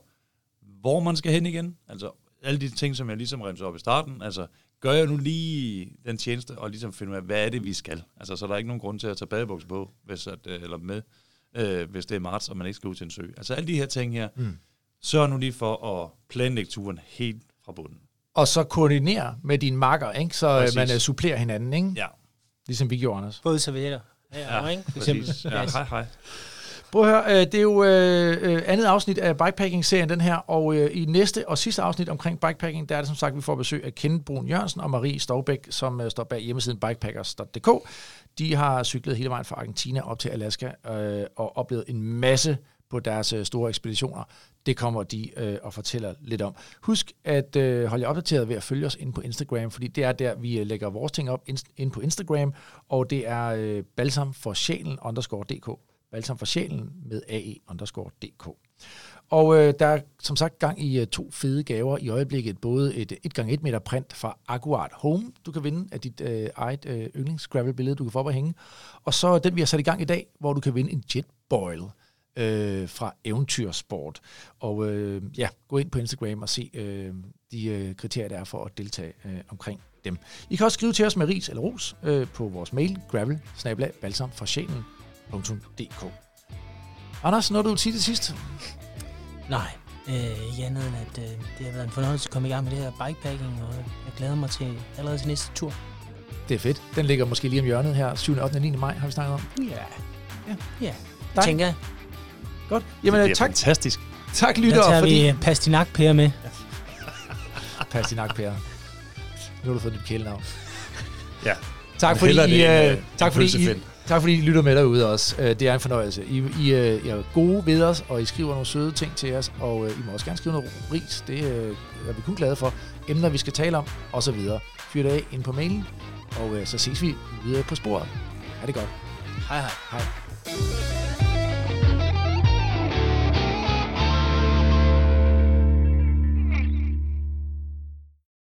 hvor man skal hen igen. Altså alle de ting, som jeg ligesom remser op i starten. Altså, gør jeg nu lige den tjeneste, og ligesom finde ud af, hvad er det, vi skal? Altså, så er der ikke nogen grund til at tage badebukser på, hvis det er marts, og man ikke skal ud til en sø. Altså, alle de her ting her, sørg nu lige for at planlægge turen helt fra bunden. Og så koordinere med dine makker, ikke? Så præcis. Man supplerer hinanden, ikke? Ja. Ligesom vi gjorde, Anders. Både servietter. Ja, ikke? Præcis. Ja, hej. Prøv at høre, det er jo andet afsnit af Bikepacking-serien, den her, og i næste og sidste afsnit omkring bikepacking, der er det som sagt, vi får besøg af Kenneth Brun Jørgensen og Marie Storbæk, som står bag hjemmesiden bikepackers.dk. De har cyklet hele vejen fra Argentina op til Alaska og oplevet en masse på deres store ekspeditioner. Det kommer de og fortæller lidt om. Husk at holde jer opdateret ved at følge os inde på Instagram, fordi det er der, vi lægger vores ting op inde på Instagram, og det er balsamforsjælen.dk. balsamforsjælen med ae_dk. Og der er som sagt gang i to fede gaver i øjeblikket. Både et 1x1 meter print fra Aguart Home, du kan vinde af dit eget yndlingsgravelbillede, du kan få op at hænge. Og så den, vi har sat i gang i dag, hvor du kan vinde en jetboil fra Eventyrsport. Og gå ind på Instagram og se de kriterier, der er for at deltage omkring dem. I kan også skrive til os med ris eller ros på vores mail, gravel@balsamforsjælen.dk. Anders, nåede du at sige det sidst? Nej, ikke andet end, at det har været en fornøjelse at komme i gang med det her bikepacking, og jeg glæder mig allerede til næste tur. Det er fedt. Den ligger måske lige om hjørnet her, 7., 8. og 9. maj, har vi snakket om. Ja. Det tænker jeg. Godt. Jamen, det er tak. Fantastisk. Tak, lytter. Der tager vi Pastinak-Per med. Pastinak-Per. Nu har du fået dit kælenavn. Ja. Tak fordi I lytter med derude også. Det er en fornøjelse. I er gode ved os, og I skriver nogle søde ting til os, og I må også gerne skrive noget ris. Det er vi kun glade for. Emner, vi skal tale om, og så videre. Fyr det af ind på mailen, og så ses vi videre på sporet. Ha' det godt. Hej.